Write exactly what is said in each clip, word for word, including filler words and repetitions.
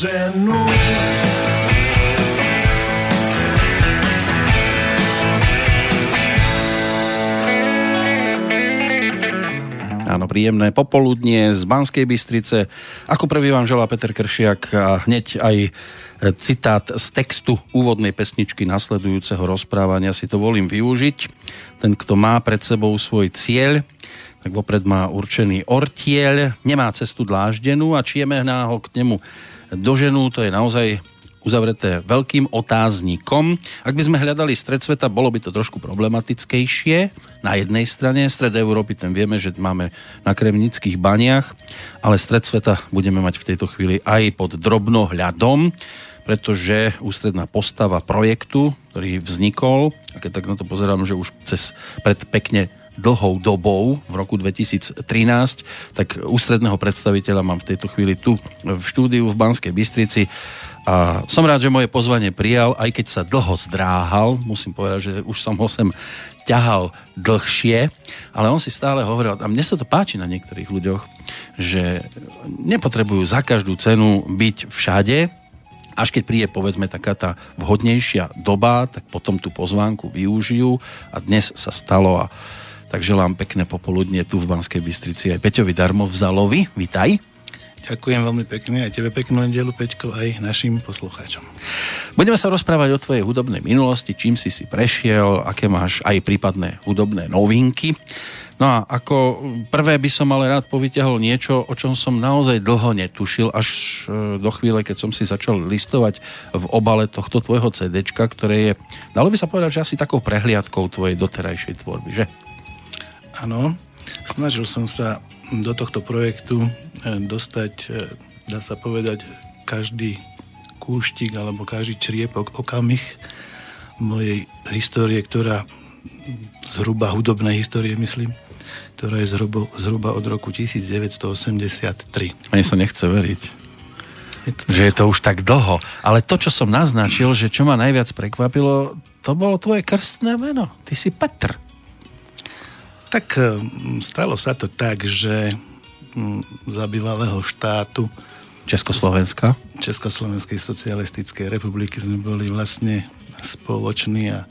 ženu. Áno, príjemné popoludnie z Banskej Bystrice. Ako prvý vám želá Peter Kršiak a hneď aj citát z textu úvodnej pesničky nasledujúceho rozprávania si to volím využiť. Ten, kto má pred sebou svoj cieľ, tak vopred má určený ortieľ, nemá cestu dláždenú a či je mehná ho k nemu doženú, to je naozaj uzavreté veľkým otáznikom. Ak by sme hľadali stred sveta, bolo by to trošku problematickejšie. Na jednej strane, stred Európy, ten vieme, že máme na Kremnických baniach, ale stred sveta budeme mať v tejto chvíli aj pod drobnohľadom, pretože ústredná postava projektu, ktorý vznikol, a keď tak na to pozerám, že už cez pred pekne dlhou dobou, v roku dvetisíc trinásť, tak ústredného predstaviteľa mám v tejto chvíli tu v štúdiu v Banskej Bystrici. A som rád, že moje pozvanie prijal, aj keď sa dlho zdráhal. Musím povedať, že už som ho sem ťahal dlhšie, ale on si stále hovoril, a mne sa to páči na niektorých ľuďoch, že nepotrebujú za každú cenu byť všade, až keď príde, povedzme, taká tá vhodnejšia doba, tak potom tú pozvánku využijú a dnes sa stalo. A tak želám pekné popoludnie tu v Banskej Bystrici aj Peťovi Darmovzalovi. Vitaj. Ďakujem veľmi pekne, aj tebe peknú nedeľu, Peťko, aj našim poslucháčom. Budeme sa rozprávať o tvojej hudobnej minulosti, čím si si prešiel, aké máš aj prípadné hudobné novinky. No a ako prvé by som ale rád povytiahol niečo, o čom som naozaj dlho netušil, až do chvíle, keď som si začal listovať v obale tohto tvojho CDčka, ktoré je, dalo by sa povedať, že asi takou prehliadkou tvojej doterajšej tvorby, že? Áno, snažil som sa do tohto projektu dostať, dá sa povedať, každý kúštik alebo každý čriepok, okamih mojej histórie, ktorá zhruba hudobnej histórie, myslím, ktorá je zhruba, zhruba od roku devätnásť osemdesiattri. Mne sa nechce veriť, je to... že je to už tak dlho. Ale to, čo som naznačil, že čo ma najviac prekvapilo, to bolo tvoje krstné meno. Ty si Petr. Tak stalo sa to tak, že za bývalého štátu Československa, Československej socialistickej republiky sme boli vlastne spoloční a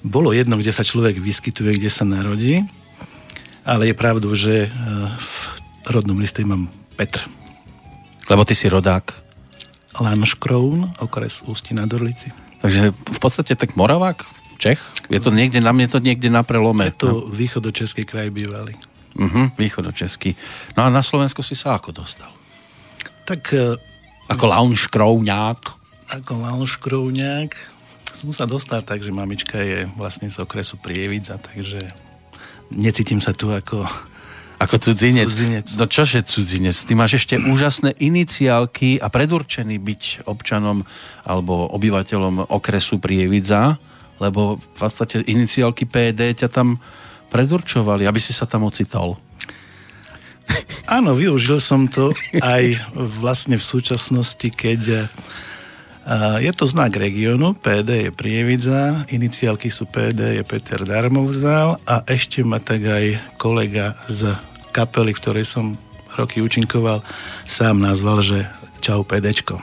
bolo jedno, kde sa človek vyskytuje, kde sa narodí, ale je pravdou, že v rodnom liste mám Petr. Lebo ty si rodák? Lanškroun, okres Ústí nad Orlici. Takže v podstate tak Moravák? Čech? Je to niekde, na mne to niekde na prelome. Je to východočeský kraj bývalý. Uh-huh, východočeský. No a na Slovensku si sa ako dostal? Tak... Ako lanškroňák? Ako lanškroňák som sa dostal, takže mamička je vlastne z okresu Prievidza, takže necítim sa tu ako... Ako cudzinec. cudzinec. No čože cudzinec? Ty máš ešte úžasné iniciálky a predurčený byť občanom alebo obyvateľom okresu Prievidza, lebo v podstate iniciálky pé dé ťa tam predurčovali, aby si sa tam ocital. Áno, využil som to aj vlastne v súčasnosti, keď je to znak regiónu, pé dé je Prievidza, iniciálky sú pé dé je Peter Darmovzal a ešte ma tak aj kolega z kapely, v ktorej som roky účinkoval, sám nazval, že čau PDčko.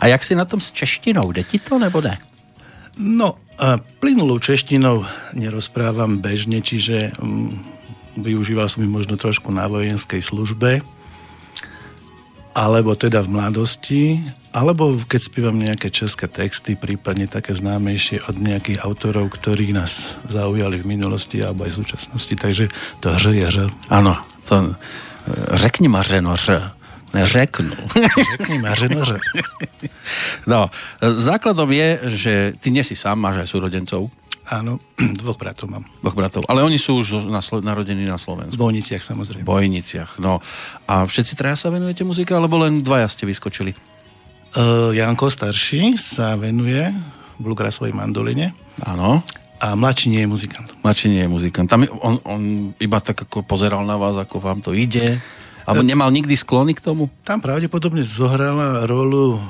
A jak si na tom s češtinou? Jde ti to, nebo ne? No, a plynulou češtinou nerozprávam bežne, čiže um, využíval som ju možno trošku na vojenskej službe, alebo teda v mladosti, alebo keď spívam nejaké české texty, prípadne také známejšie od nejakých autorov, ktorí nás zaujali v minulosti alebo aj v súčasnosti, takže to hře je hře. Áno, to řekni mařeno hře. Řeknu. Řekni ma, že nože. No, základom je, že ty nie si sám, máš aj súrodencov. Áno, dvoch bratov mám. Dvoch bratov, ale oni sú už na Slo- narodení na Slovensku. V Bojniciach, samozrejme. V Bojniciach, no. A všetci traja sa venujete muzike, alebo len dvaja ste vyskočili? Uh, Janko starší sa venuje bluegrassovej mandoline. Áno. A mladší nie je muzikant. Mladší nie je muzikant. Tam on, on iba tak ako pozeral na vás, ako vám to ide... Alebo nemal nikdy sklony k tomu? Tam pravdepodobne zohrala rolu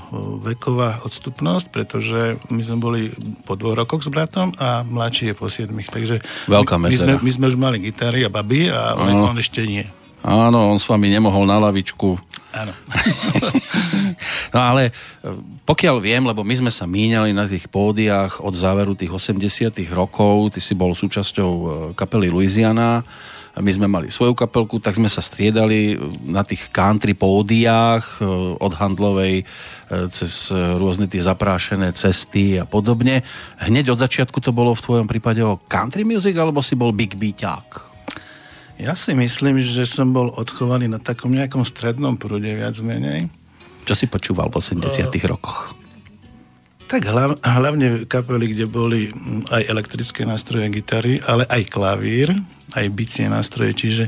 veková odstupnosť, pretože my sme boli po dvoch rokoch s bratom a mladší je po siedmich, takže veľká my, my, sme, my sme už mali gitary a baby a on ešte nie. Áno, on s vami nemohol na lavičku Áno. No ale pokiaľ viem, lebo my sme sa míňali na tých pódiách od záveru tých osemdesiatych rokov, ty si bol súčasťou kapely Louisiana, my sme mali svoju kapelku, tak sme sa striedali na tých country pódiách od Handlovej cez rôzne tie zaprášené cesty a podobne. Hneď od začiatku to bolo v tvojom prípade o country music, alebo si bol big beaťák? Ja si myslím, že som bol odchovaný na takom nejakom strednom prúde viac menej. Čo si počúval v osemdesiatych rokoch? Tak hlav, hlavne kapely, kde boli aj elektrické nástroje, gitary, ale aj klavír, aj bicie nástroje, čiže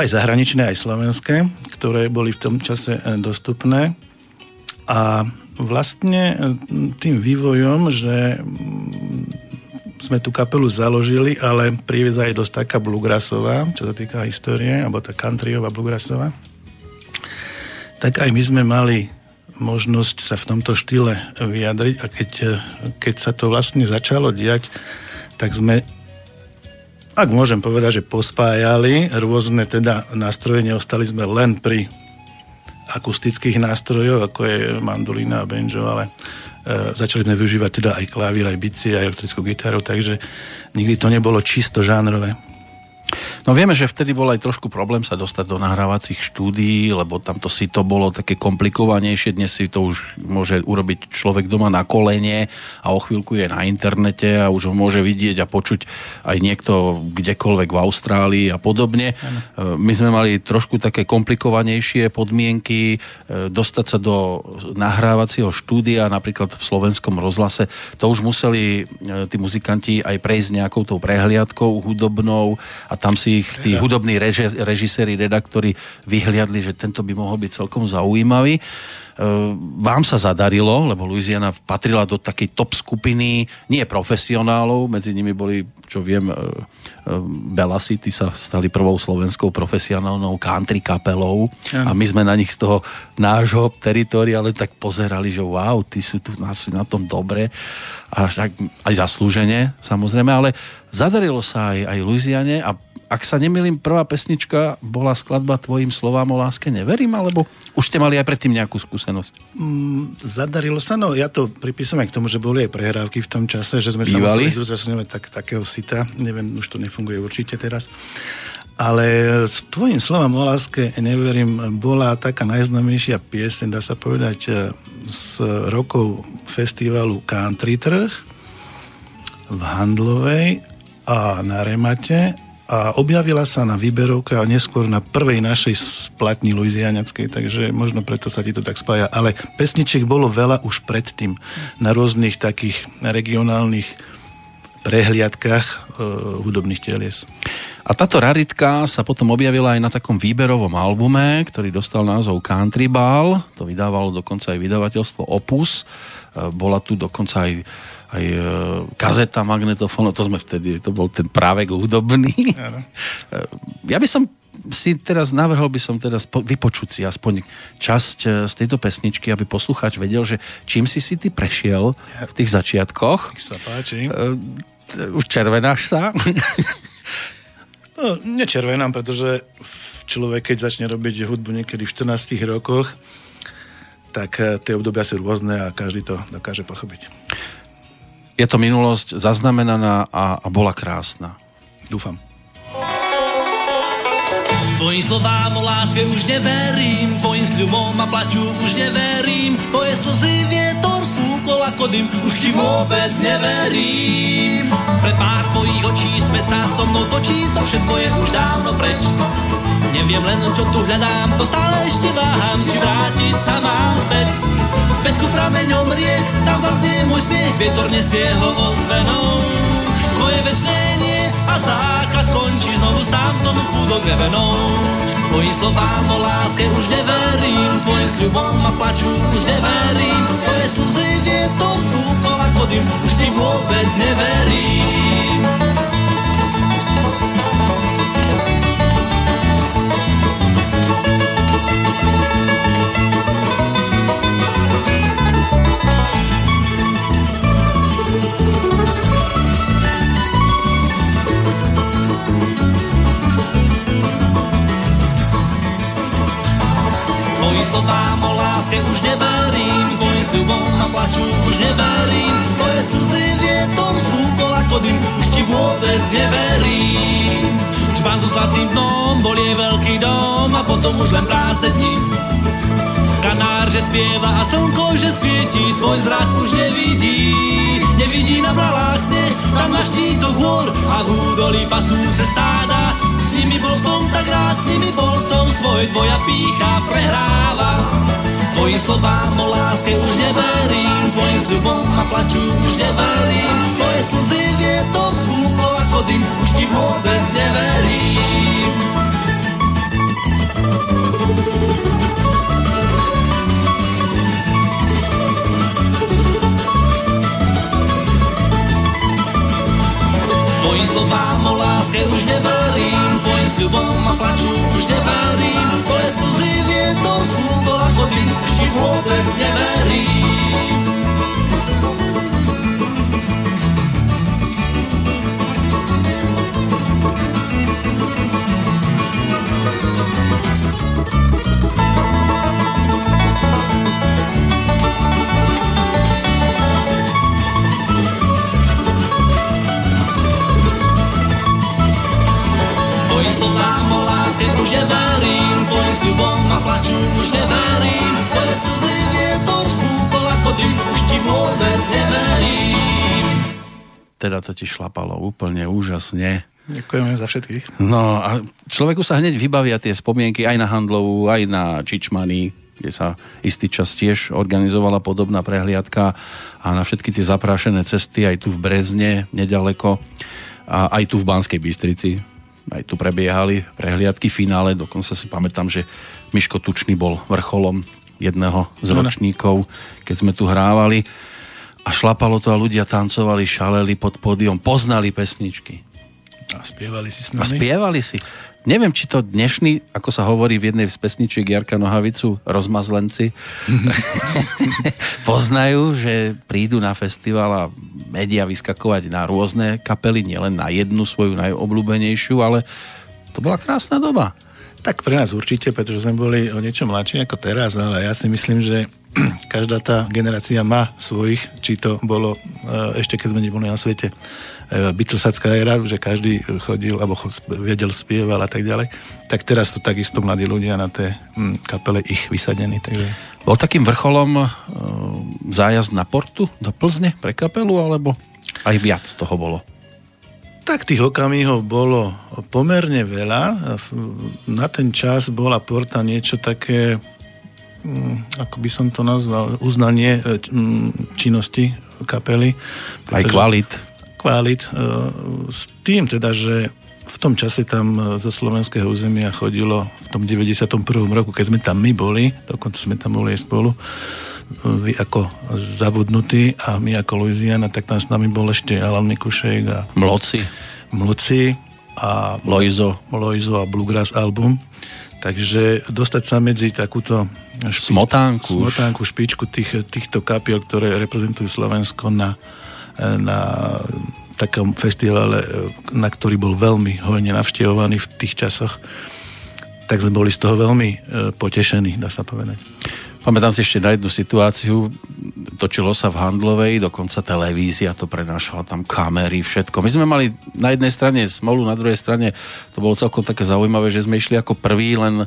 aj zahraničné, aj slovenské, ktoré boli v tom čase dostupné. A vlastne tým vývojom, že sme tú kapelu založili, ale priviedza je dosť taká bluegrassová, čo sa týka histórie, alebo tá countryová bluegrassová, tak aj my sme mali možnosť sa v tomto štýle vyjadriť a keď, keď sa to vlastne začalo diať, tak sme, ak môžem povedať, že pospájali rôzne teda nástroje, neostali sme len pri akustických nástrojoch, ako je mandolína a banjo, ale E, začali sme využívať teda aj klavír, aj bicie, aj elektrickú gitaru, takže nikdy to nebolo čisto žánrové. No vieme, že vtedy bol aj trošku problém sa dostať do nahrávacích štúdií, lebo tamto si to bolo také komplikovanejšie, dnes si to už môže urobiť človek doma na kolene a o chvíľku je na internete a už ho môže vidieť a počuť aj niekto kdekoľvek v Austrálii a podobne. Ano. My sme mali trošku také komplikovanejšie podmienky, dostať sa do nahrávacieho štúdia, napríklad v Slovenskom rozhlase, to už museli tí muzikanti aj prejsť nejakou tou prehliadkou hudobnou a tam si ich tí hudobní reži- režiséri, redaktori vyhliadli, že tento by mohol byť celkom zaujímavý. Vám sa zadarilo, lebo Louisiana patrila do takej top skupiny nie profesionálov, medzi nimi boli, čo viem, Belasi, tí sa stali prvou slovenskou profesionálnou country kapelou a my sme na nich z toho nášho teritoria ale tak pozerali, že wow, tí sú tu na, sú na tom dobre a tak, aj zaslúžene samozrejme, ale zadarilo sa aj, aj Louisiane a ak sa nemýlim, prvá pesnička bola skladba Tvojim slovám o láske neverím, alebo už ste mali aj predtým nejakú skúsenosť? Mm, zadarilo sa, no ja to pripísam aj k tomu, že boli aj prehrávky v tom čase, že sme Bývali. sa museli zúčastňovať tak, takého sita, neviem, už to nefunguje určite teraz. Ale s Tvojim slovám o láske neverím bola taká najznámejšia pieseň, dá sa povedať, z rokov festivalu Country Trh v Handlovej a na Remate a objavila sa na výberovke a neskôr na prvej našej platni louisianackej, takže možno preto sa ti to tak spája, ale pesničiek bolo veľa už predtým na rôznych takých regionálnych prehliadkách e, hudobných telies. A táto raritka sa potom objavila aj na takom výberovom albume, ktorý dostal názov Country Ball, to vydávalo dokonca aj vydavateľstvo Opus, e, bola tu dokonca aj aj e, kazeta, magnetofón, to sme vtedy, to bol ten právek hudobný. Ano. Ja by som si teraz, navrhol by som teraz vypočuť si aspoň časť z tejto pesničky, aby poslucháč vedel, že čím si si ty prešiel v tých začiatkoch. Sa páči. Už červenáš sa? No, nečervenám, pretože človek, keď začne robiť hudbu niekedy v štrnástich rokoch, tak tie obdobia sú rôzne a každý to dokáže pochopiť. Je to minulosť zaznamenaná a, a bola krásna. Dúfam. Tvojim slovám o láske už neverím, tvojim sľubom a plaču už neverím, tvoje slzy vietor slúkol ako dym, už ti vôbec neverím. Pre pár tvojich očí svet sa so mnou točí, to všetko je už dávno preč. Neviem len, čo tu hľadám, to stále ešte váham, či vrátiť sa mám späť. Späť ku prameňom riek, tam zaznie môj smiech, vietor nesie ho ozvenou. Tvoje večné nie a zákaz končí, znovu sám som s púdok revenou. Tvojim slovám o láske už neverím, svojim sľubom a plaču už neverím. Svoje slzy vietor slúkol ako dym, už ti vôbec neverím. Tvojim slovám o láske už neverím, svojim sľubom a plaču už neverím. Tvoje slzy vietor spúkol ako dym, už ti vôbec neverím. Čbán so zlatým dnom bol jej veľký dom a potom už len prázdne dni. Kanár, že spieva a slnko, že svieti, tvoj zrak už nevidí. Nevidí na bralách sneh, tam na štítoch hôr a v údolí pasúce stáda. S nimi bol som tak rád, s nimi bol som svoj, tvoja pýcha prehráva. Tvojim slovám o láske už neverím, svojim sľubom a plaču už neverím. Svoje slzy vietor zvúkol ako dym, už ti vôbec neverím. Slovám o láske už neverím, svojim sľubom a plaču už neverím. Svoje slzy vietor zvúkol ako dym, už ti vôbec neverím. Slovám o láske už neverím, svojim sľubom a plaču už neverím. Svoje slzy vietor zvúkol ako dym, už ti vôbec neverím. Teda to ti šlapalo úplne úžasne. Ďakujeme za všetkých. No a človeku sa hneď vybavia tie spomienky aj na Handlovú, aj na Čičmany, kde sa istý čas tiež organizovala podobná prehliadka, a na všetky tie zaprášené cesty aj tu v Brezne, nedaleko, a aj tu v Banskej Bystrici. Aj tu prebiehali prehliadky, finále, dokonca si pamätám, že Miško Tučný bol vrcholom jedného z ročníkov, keď sme tu hrávali, a šlapalo to a ľudia tancovali, šaleli pod pódium, poznali pesničky. A spievali si s nami. A spievali si. Neviem, či to dnešný, ako sa hovorí v jednej z pesničiek Jarka Nohavicu, rozmazlenci poznajú, že prídu na festival a media vyskakovať na rôzne kapely, nielen na jednu svoju najobľúbenejšiu, ale to bola krásna doba. Tak pre nás určite, pretože sme boli o niečo mladší ako teraz, ale ja si myslím, že každá tá generácia má svojich, či to bolo ešte keď sme neboli na svete Beatlesacká era, že každý chodil alebo vedel, spieval a tak ďalej, tak teraz sú takisto mladí ľudia na tej kapele ich vysadení, takže... Bol takým vrcholom zájazd na Portu do Plzne pre kapelu, alebo aj viac toho bolo? Tak tých okamihov bolo pomerne veľa. Na ten čas bola Porta niečo také, ako by som to nazval, uznanie činnosti kapely. Aj kvalit. Kvalit. S tým teda, že v tom čase tam zo slovenského územia chodilo v tom deväťdesiatom prvom roku, keď sme tam my boli, dokonca sme tam boli spolu, vy ako Zabudnutí a my ako Louisiana, tak tam s nami bol ešte Alan Mikušek a Mloci. Mloci a Loizo. Loizo a Bluegrass album. Takže dostať sa medzi takúto špi- smotánku, smotánku, špičku tých, týchto kapiel, ktoré reprezentujú Slovensko na, na takom festivale, na ktorý bol veľmi hojne navštevovaný v tých časoch, tak sme boli z toho veľmi potešení, dá sa povedať. Pamätám si ešte na jednu situáciu, točilo sa v Handlovej, dokonca televízia to prenášala, tam kamery, všetko. My sme mali na jednej strane smolu, na druhej strane to bolo celkom také zaujímavé, že sme išli ako prvý, len e,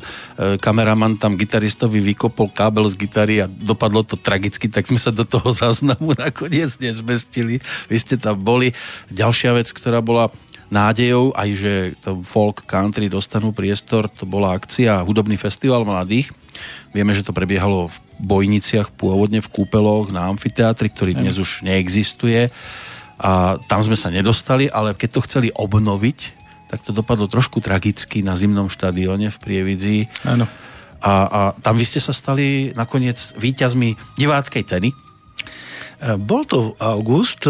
kameraman tam gitaristovi vykopol kábel z gitary a dopadlo to tragicky, tak sme sa do toho záznamu nakoniec nezmestili. Vy ste tam boli. Ďalšia vec, ktorá bola nádejou, aj že to folk country dostanú priestor, to bola akcia Hudobný festival mladých. Vieme, že to prebiehalo v Bojniciach, pôvodne v Kúpeloch, na amfiteátri, ktorý dnes už neexistuje. A tam sme sa nedostali, ale keď to chceli obnoviť, tak to dopadlo trošku tragicky na Zimnom štadióne v Prievidzi. Áno. A, a tam vy ste sa stali nakoniec víťazmi diváckej ceny. Bol to august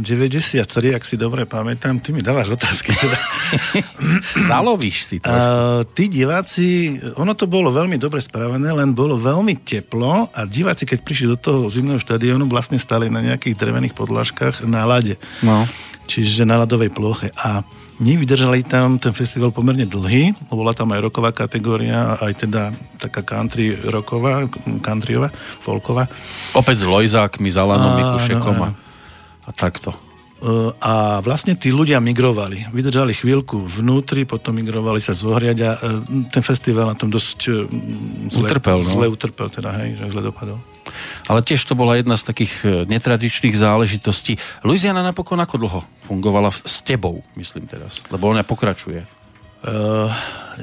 deväťdesiattri, ak si dobre pamätám. Ty mi dávaš otázky. Teda. Zalovíš si to. Uh, tí diváci, ono to bolo veľmi dobre spravené, len bolo veľmi teplo a diváci, keď prišli do toho Zimného štadiónu, vlastne stali na nejakých drevených podlažkách na ľade. No. Čiže na ľadovej ploche. A Nevydržali tam ten festival pomerne dlhý, bola tam aj roková kategória, aj teda taká country roková, countryová, folková. Opäť s Lojzákmi, Zalanom, Mikušekom a, a takto. A vlastne tí ľudia migrovali. Vydržali chvíľku vnútri, potom migrovali sa zohriať a ten festival na tom dosť zle utrpel, no? zle utrpel teda, hej, že zle dopadol. Ale tiež to bola jedna z takých netradičných záležitostí. Louisiana napokon ako dlho fungovala s tebou, myslím teraz, lebo ona pokračuje. Uh,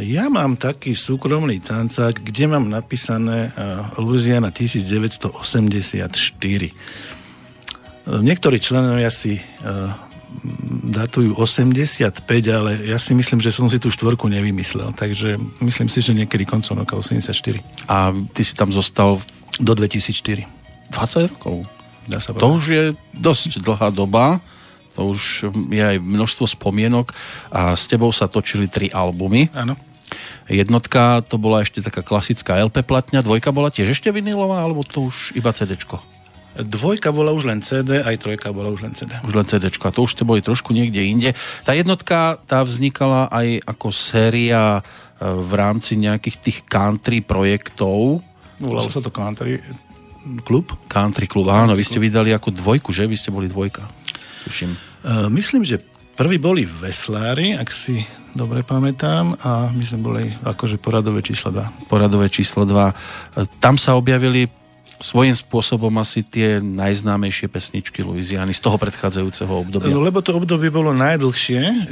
ja mám taký súkromný tancák, kde mám napísané uh, Louisiana devätnásť osemdesiatštyri. Niektorí členovia si uh, datujú osemdesiatpäť, ale ja si myslím, že som si tú štvorku nevymyslel. Takže myslím si, že niekedy koncom roka osemdesiatštyri. A ty si tam zostal do dvetisícštyri. dvadsať rokov. Dá sa povedať. To už je dosť dlhá doba. To už je aj množstvo spomienok. A s tebou sa točili tri albumy. Áno. Jednotka to bola ešte taká klasická el pé platňa. Dvojka bola tiež ešte vinylová, alebo to už iba cédéčko? Dvojka bola už len cé dé, aj trojka bola už len cé dé. Už len cédéčko, a to už ste boli trošku niekde inde. Tá jednotka, tá vznikala aj ako séria v rámci nejakých tých country projektov. Volalo sa to Country Klub. Country Klub, áno, vy ste vydali ako dvojku, že? Vy ste boli dvojka, tuším. Uh, myslím, že prví boli Veslári, ak si dobre pamätám, a my sme boli akože poradové číslo dva. Poradové číslo dva. Tam sa objavili svojím spôsobom asi tie najznámejšie pesničky Louisiany z toho predchádzajúceho obdobia. Lebo to obdobie bolo najdlhšie,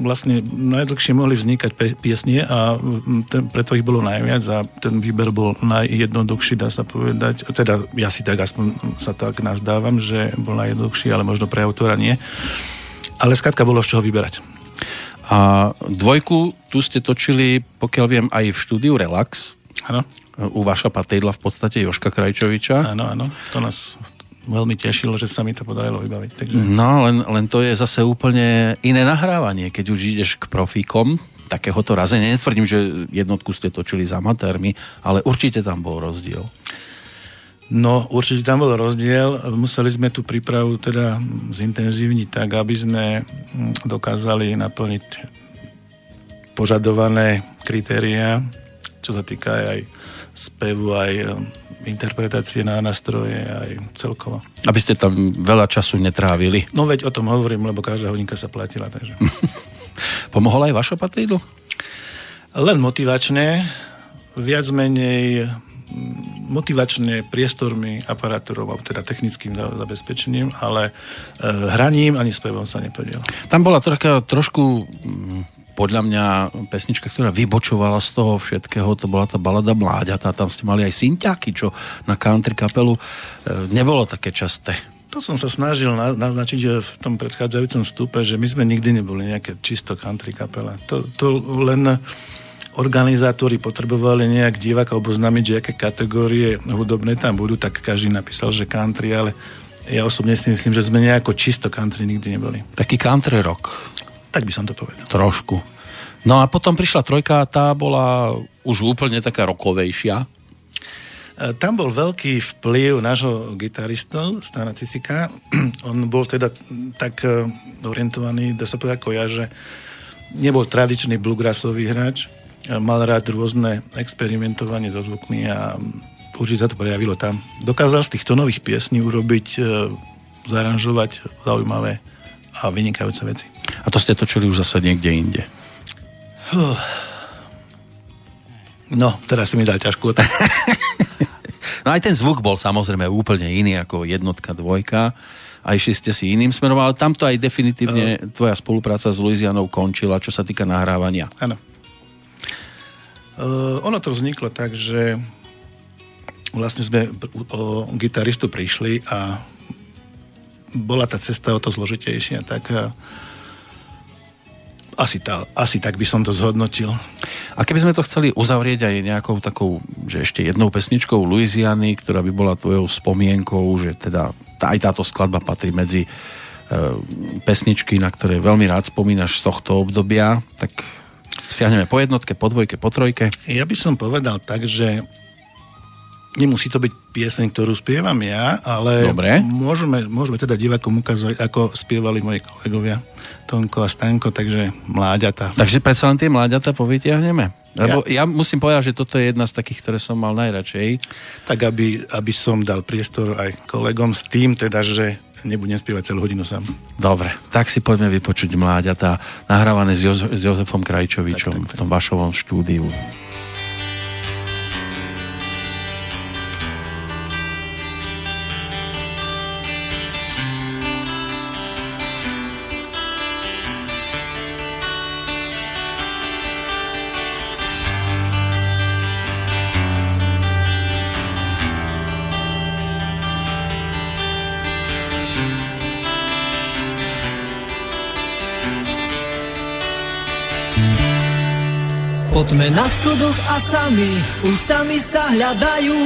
vlastne najdlhšie mohli vznikať piesne a ten, preto ich bolo najviac a ten výber bol najjednoduchší, dá sa povedať. Teda ja si tak aspoň sa tak nazdávam, že bol najjednoduchší, ale možno pre autora nie. Ale skrátka bolo z čoho vyberať. A dvojku tu ste točili, pokiaľ viem, aj v štúdiu Relax. Áno. U vaša patejdla v podstate Joška Krajčoviča. Áno, áno. To nás veľmi tešilo, že sa mi to podarilo vybaviť. Takže... No, len, len to je zase úplne iné nahrávanie, keď už ideš k profíkom takéhoto razenia. Netvrdím, že jednotku ste točili za amatérmi, ale určite tam bol rozdiel. No, určite tam bol rozdiel. Museli sme tú prípravu teda zintenzívniť tak, aby sme dokázali naplniť požadované kritériá, čo sa týka aj spevu, aj interpretácie na nástroje, aj celkovo. Aby ste tam veľa času netrávili. No veď o tom hovorím, lebo každá hodinka sa platila. Takže. Pomohol aj vaša patejdlo? Len motivačne, viac menej motivačne priestormi, aparatúrou, teda technickým zabezpečením, ale hraním ani spevom sa nepodielal. Tam bola troška, trošku... podľa mňa pesnička, ktorá vybočovala z toho všetkého, to bola tá balada Mláďatá. Tam ste mali aj synťáky, čo na country kapelu nebolo také časté. To som sa snažil naznačiť v tom predchádzajúcom vstupe, že my sme nikdy neboli nejaké čisto country kapela. To, to len organizátori potrebovali nejak diváka oboznámiť, že aké kategórie hudobné tam budú, tak každý napísal, že country, ale ja osobne si myslím, že sme nejako čisto country nikdy neboli. Taký country rock. Tak by som to povedal. Trošku. No a potom prišla trojka, tá bola už úplne taká rokovejšia. Tam bol veľký vplyv nášho gitaristu, Stana Cisika. On bol teda tak orientovaný, dá sa povedať ako ja, že nebol tradičný bluegrassový hráč. Mal rád rôzne experimentovanie so zvukmi a určite sa to prejavilo tam. Dokázal z týchto nových piesní urobiť, zaranžovať zaujímavé a vynikajúce veci. A to ste točili už zase niekde inde. No, teraz si mi dal ťažkú otázku. No aj ten zvuk bol samozrejme úplne iný ako jednotka, dvojka. A išli ste si iným smerom, ale tamto aj definitívne uh, tvoja spolupráca s Louisianou končila, čo sa týka nahrávania. Áno. Uh, ono to vzniklo tak, že vlastne sme o gitaristu prišli a bola tá cesta o to zložitejšia, tak... Asi, tá, asi tak by som to zhodnotil. A keby sme to chceli uzavrieť aj nejakou takou, že ešte jednou pesničkou Louisiany, ktorá by bola tvojou spomienkou, že teda tá, aj táto skladba patrí medzi e, pesničky, na ktoré veľmi rád spomínaš z tohto obdobia, tak siahneme po jednotke, po dvojke, po trojke. Ja by som povedal tak, že nemusí to byť pieseň, ktorú spievam ja, ale môžeme, môžeme teda divákom ukázať, ako spievali moji kolegovia Tonko a Stanko, takže mláďata. Takže predsa len tie mláďata povytiahneme. Lebo ja. ja musím povedať, že toto je jedna z takých, ktoré som mal najradšej. Tak aby, aby som dal priestor aj kolegom s tým, teda, že nebudem spievať celú hodinu sám. Dobre, tak si poďme vypočuť mláďata, nahrávané s, Joz- s Jozefom Krajčovičom tak, tak, tak. v tom vašovom štúdiu. Poďme na schodoch a sami, ústami sa hľadajú,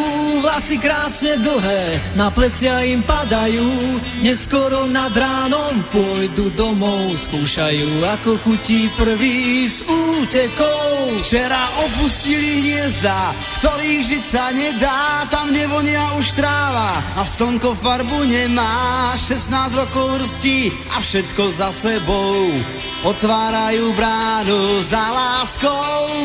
vlasy krásne dlhé, na plecia im padajú, neskoro nad ránom pôjdu domov, skúšajú ako chutí prvý s útekou. Včera opustili hniezda, ktorých žiť sa nedá, tam nevonia už tráva a slnko farbu nemá, šestnásť rokov rstí a všetko za sebou, otvárajú bránu za láskou.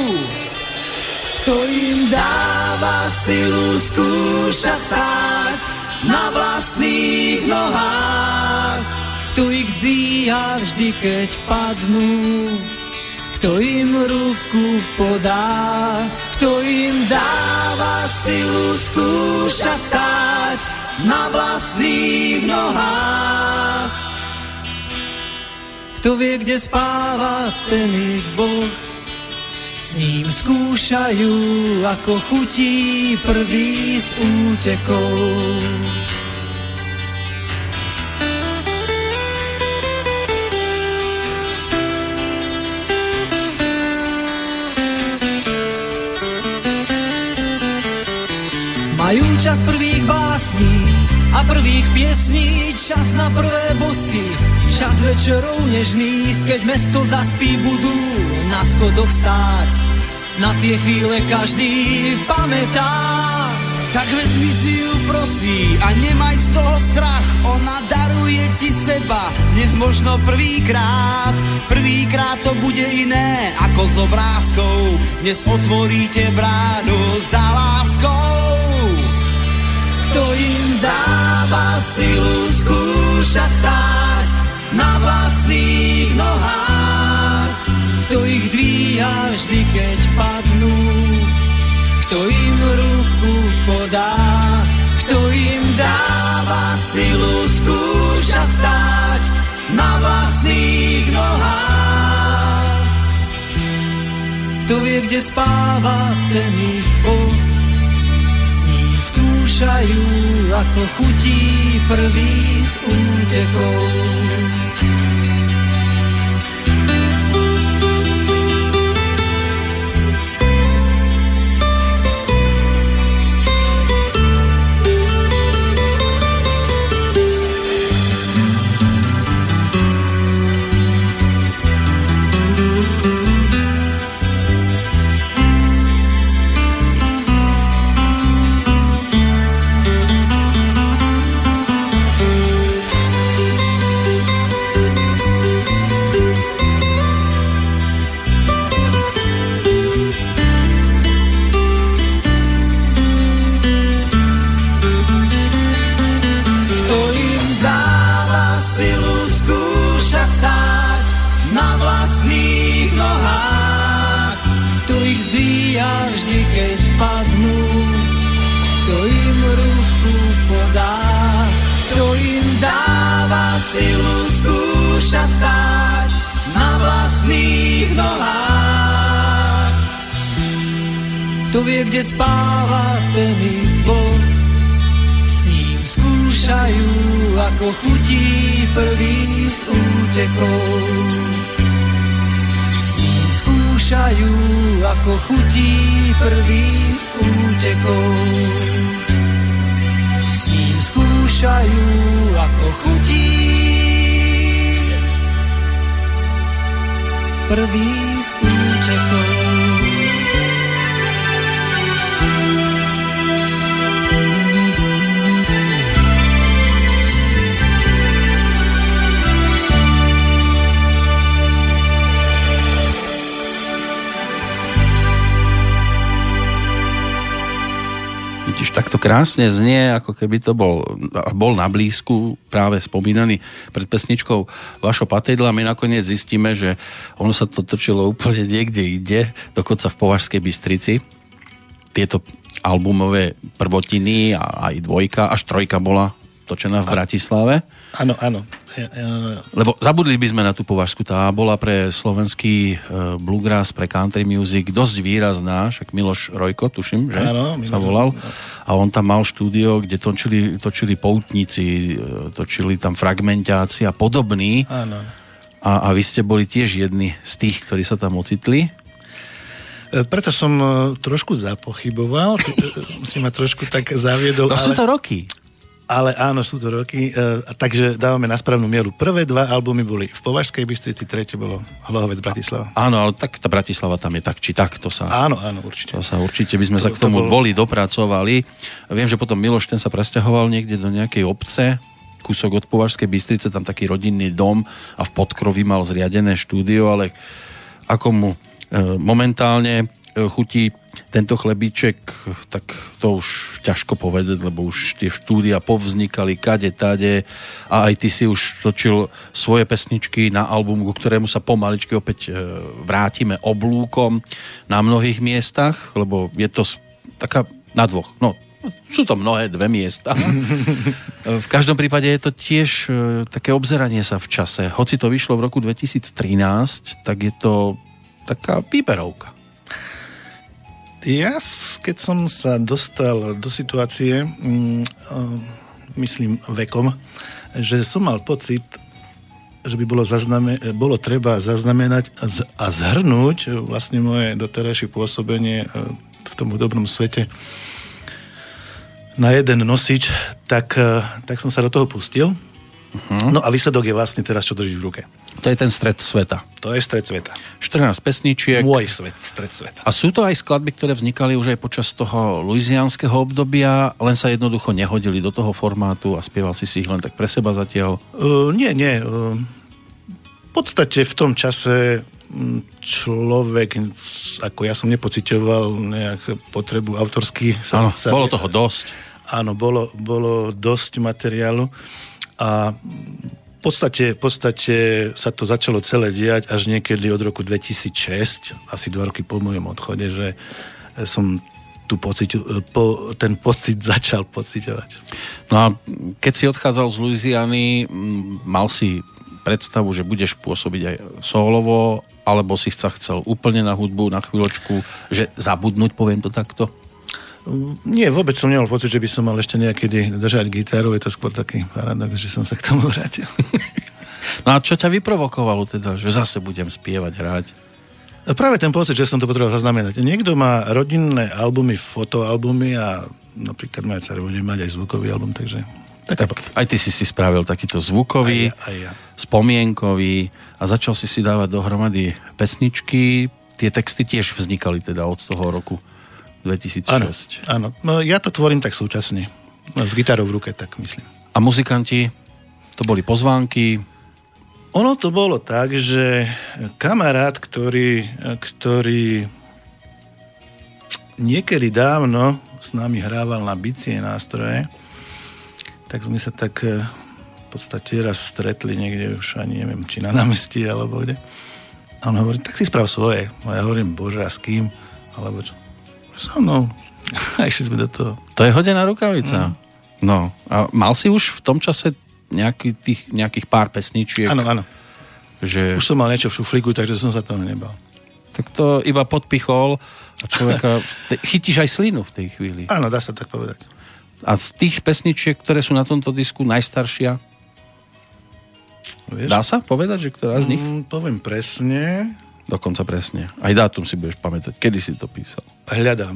To im dáva silu skúšať stáť na vlastných nohách. Kto ich zdvíha vždy, keď padnú, kto im ruku podá. Kto im dáva silu skúšať stáť na vlastných nohách. Kto vie, kde spáva, ten ich Boh. S ním skúšajú, ako chutí prvý s útekou. Majú čas prvých básní a prvých piesní, čas na prvé bosky, čas večerov nežných, keď mesto zaspí, budú na schodoch stáť, na tie chvíle každý pamätá. Tak vezmi si ju, prosí, a nemaj z toho strach, ona daruje ti seba, dnes možno prvýkrát, prvýkrát to bude iné, ako s obrázkou, dnes otvoríte bránu za láskou. Kto im dáva silu skúšať stáť na vlastných nohách, kto ich dvíha vždy, keď padnú, kto im ruku podá, kto im dáva silu skúšať stáť na vlastných nohách. Kto vie, kde spáva, ten ich Boh. S ním skúšajú, ako chutí prvý s útekou. Stáť na vlastných nohách. Kto vie, kde spáva, ten ich Boh. S ním skúšajú, ako chutí prvý s útekou. S ním skúšajú, ako chutí prvý s útekou. S ním skúšajú, ako chutí prvý s útekou. Vidíš, tak to krásne znie, ako keby to bol, bol na blízku práve spomínaný pred pesničkou Vašo Patejdla. My nakoniec zistíme, že ono sa to točilo úplne niekde ide, dokonca v Považskej Bystrici. Tieto albumové prvotiny a aj dvojka, až trojka bola točená v Bratislave. Áno, áno. Lebo zabudli by sme na tú Považsku, tá bola pre slovenský bluegrass, pre country music dosť výrazná, však Miloš Rojko, tuším, že ano, sa volal. A on tam mal štúdio, kde točili, točili poutnici, točili tam fragmentáci a podobný. A, a vy ste boli tiež jedni z tých, ktorí sa tam ocitli. Preto som trošku zapochyboval, si ma trošku tak zaviedol. No ale... sú to roky. Ale áno, sú to roky, e, takže dávame na správnu mieru. Prvé dva albumy boli v Považskej Bystrici, tretie bolo Hlohovec Bratislava. Áno, ale tak tá Bratislava tam je tak či tak, to sa... Áno, áno, určite. To sa určite by sme to, sa k tomu to bol... boli, dopracovali. Viem, že potom Miloš ten sa presťahoval niekde do nejakej obce, kúsok od Považskej Bystrice, tam taký rodinný dom a v podkroví mal zriadené štúdio, ale ako mu e, momentálne e, chutí tento chlebíček, tak to už ťažko povedať, lebo už tie štúdia povznikali kade, tade a aj ty si už točil svoje pesničky na album, ku ktorému sa pomaličky opäť vrátime oblúkom na mnohých miestach, lebo je to taká na dvoch, no sú to mnohé dve miesta. V každom prípade je to tiež také obzeranie sa v čase. Hoci to vyšlo v roku dvetisíc trinásť, tak je to taká píperovka. Ja, keď som sa dostal do situácie, myslím vekom, že som mal pocit, že by bolo, zazname, bolo treba zaznamenať a zhrnúť vlastne moje doterajšie pôsobenie v tom hudobnom svete na jeden nosič, tak, tak som sa do toho pustil. Uh-huh. No a výsledok je vlastne teraz, čo drží v ruke. To je ten stred sveta. To je stred sveta. štrnásť pesničiek. Môj svet, stred sveta. A sú to aj skladby, ktoré vznikali už aj počas toho louisiánskeho obdobia, len sa jednoducho nehodili do toho formátu a spieval si si ich len tak pre seba zatiaľ? Uh, nie, nie. Uh, v podstate v tom čase človek, ako ja som nepociťoval nejak potrebu autorský. Áno, bolo toho dosť. Áno, bolo, bolo dosť materiálu a v podstate, v podstate sa to začalo celé diať až niekedy od roku dvetisíc šesť, asi dva roky po mojom odchode, že som tu pocit, po, ten pocit začal pociťovať. No a keď si odchádzal z Louisiany, mal si predstavu, že budeš pôsobiť aj solovo, alebo si sa chcel úplne na hudbu, na chvíľočku, že zabudnúť, poviem to takto? Nie, vôbec som nemal pocit, že by som mal ešte niekedy držať gitaru. Je to skôr taký paradox, že som sa k tomu vrátil. No a čo ťa vyprovokovalo teda, že zase budem spievať, hrať? Práve ten pocit, že som to potreboval zaznamenať. Niekto má rodinné albumy, fotoalbumy a napríklad moja dcera bude mať aj zvukový album, takže... Tak, tak aj ty si si spravil takýto zvukový, aj ja, aj ja. spomienkový a začal si si dávať dohromady pesničky. Tie texty tiež vznikali teda od toho roku dvetisíc šesť. Áno, áno. No, ja to tvorím tak súčasne. S gitarou v ruke, tak myslím. A muzikanti? To boli pozvánky? Ono to bolo tak, že kamarát, ktorý, ktorý niekedy dávno s nami hrával na bicie nástroje, tak sme sa tak v podstate raz stretli niekde už, ani neviem, či na námestí, alebo kde. A on hovorí, tak si sprav svoje. A ja hovorím, bože, a s kým? Alebo čo? So mnou. A išli sme do toho. To je hodená rukavica. No. no. A mal si už v tom čase nejaký tých, nejakých pár pesničiek? Áno, áno. Že... Už som mal niečo v šuflíku, takže som sa toho nebal. Tak to iba podpichol a človeka... Chytíš aj slinu v tej chvíli. Áno, dá sa tak povedať. A z tých pesničiek, ktoré sú na tomto disku najstaršia? Vieš? Dá sa povedať, že ktorá z nich? Mm, poviem presne... Dokonca presne. Aj dátum si budeš pamätať. Kedy si to písal? Hľadám.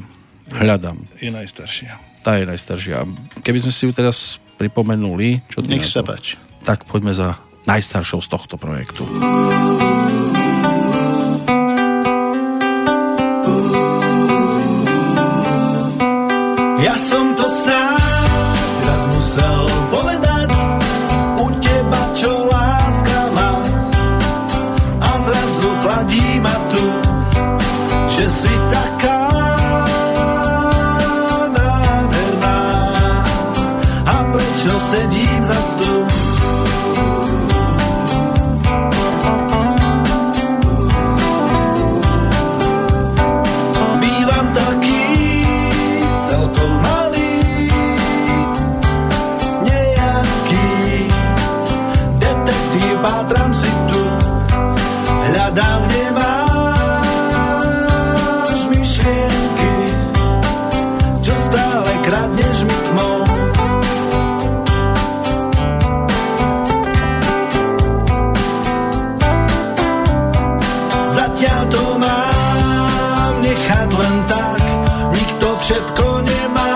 Hľadám. Je najstaršia. Tá je najstaršia. Keby sme si ju teraz pripomenuli... Čo nech sa páči. Tak poďme za najstaršou z tohto projektu. Ja som to sám teraz musel povedať. U teba čo láska má a zrazu hladí ma tu, že si taká nádherná. sedím za stůl. Bývam taký celkom malý, nejaký detektív, pátram si tu, hľadám, kde máš myšlienky, čo stále kradneš mi tmou. Všetko nemá,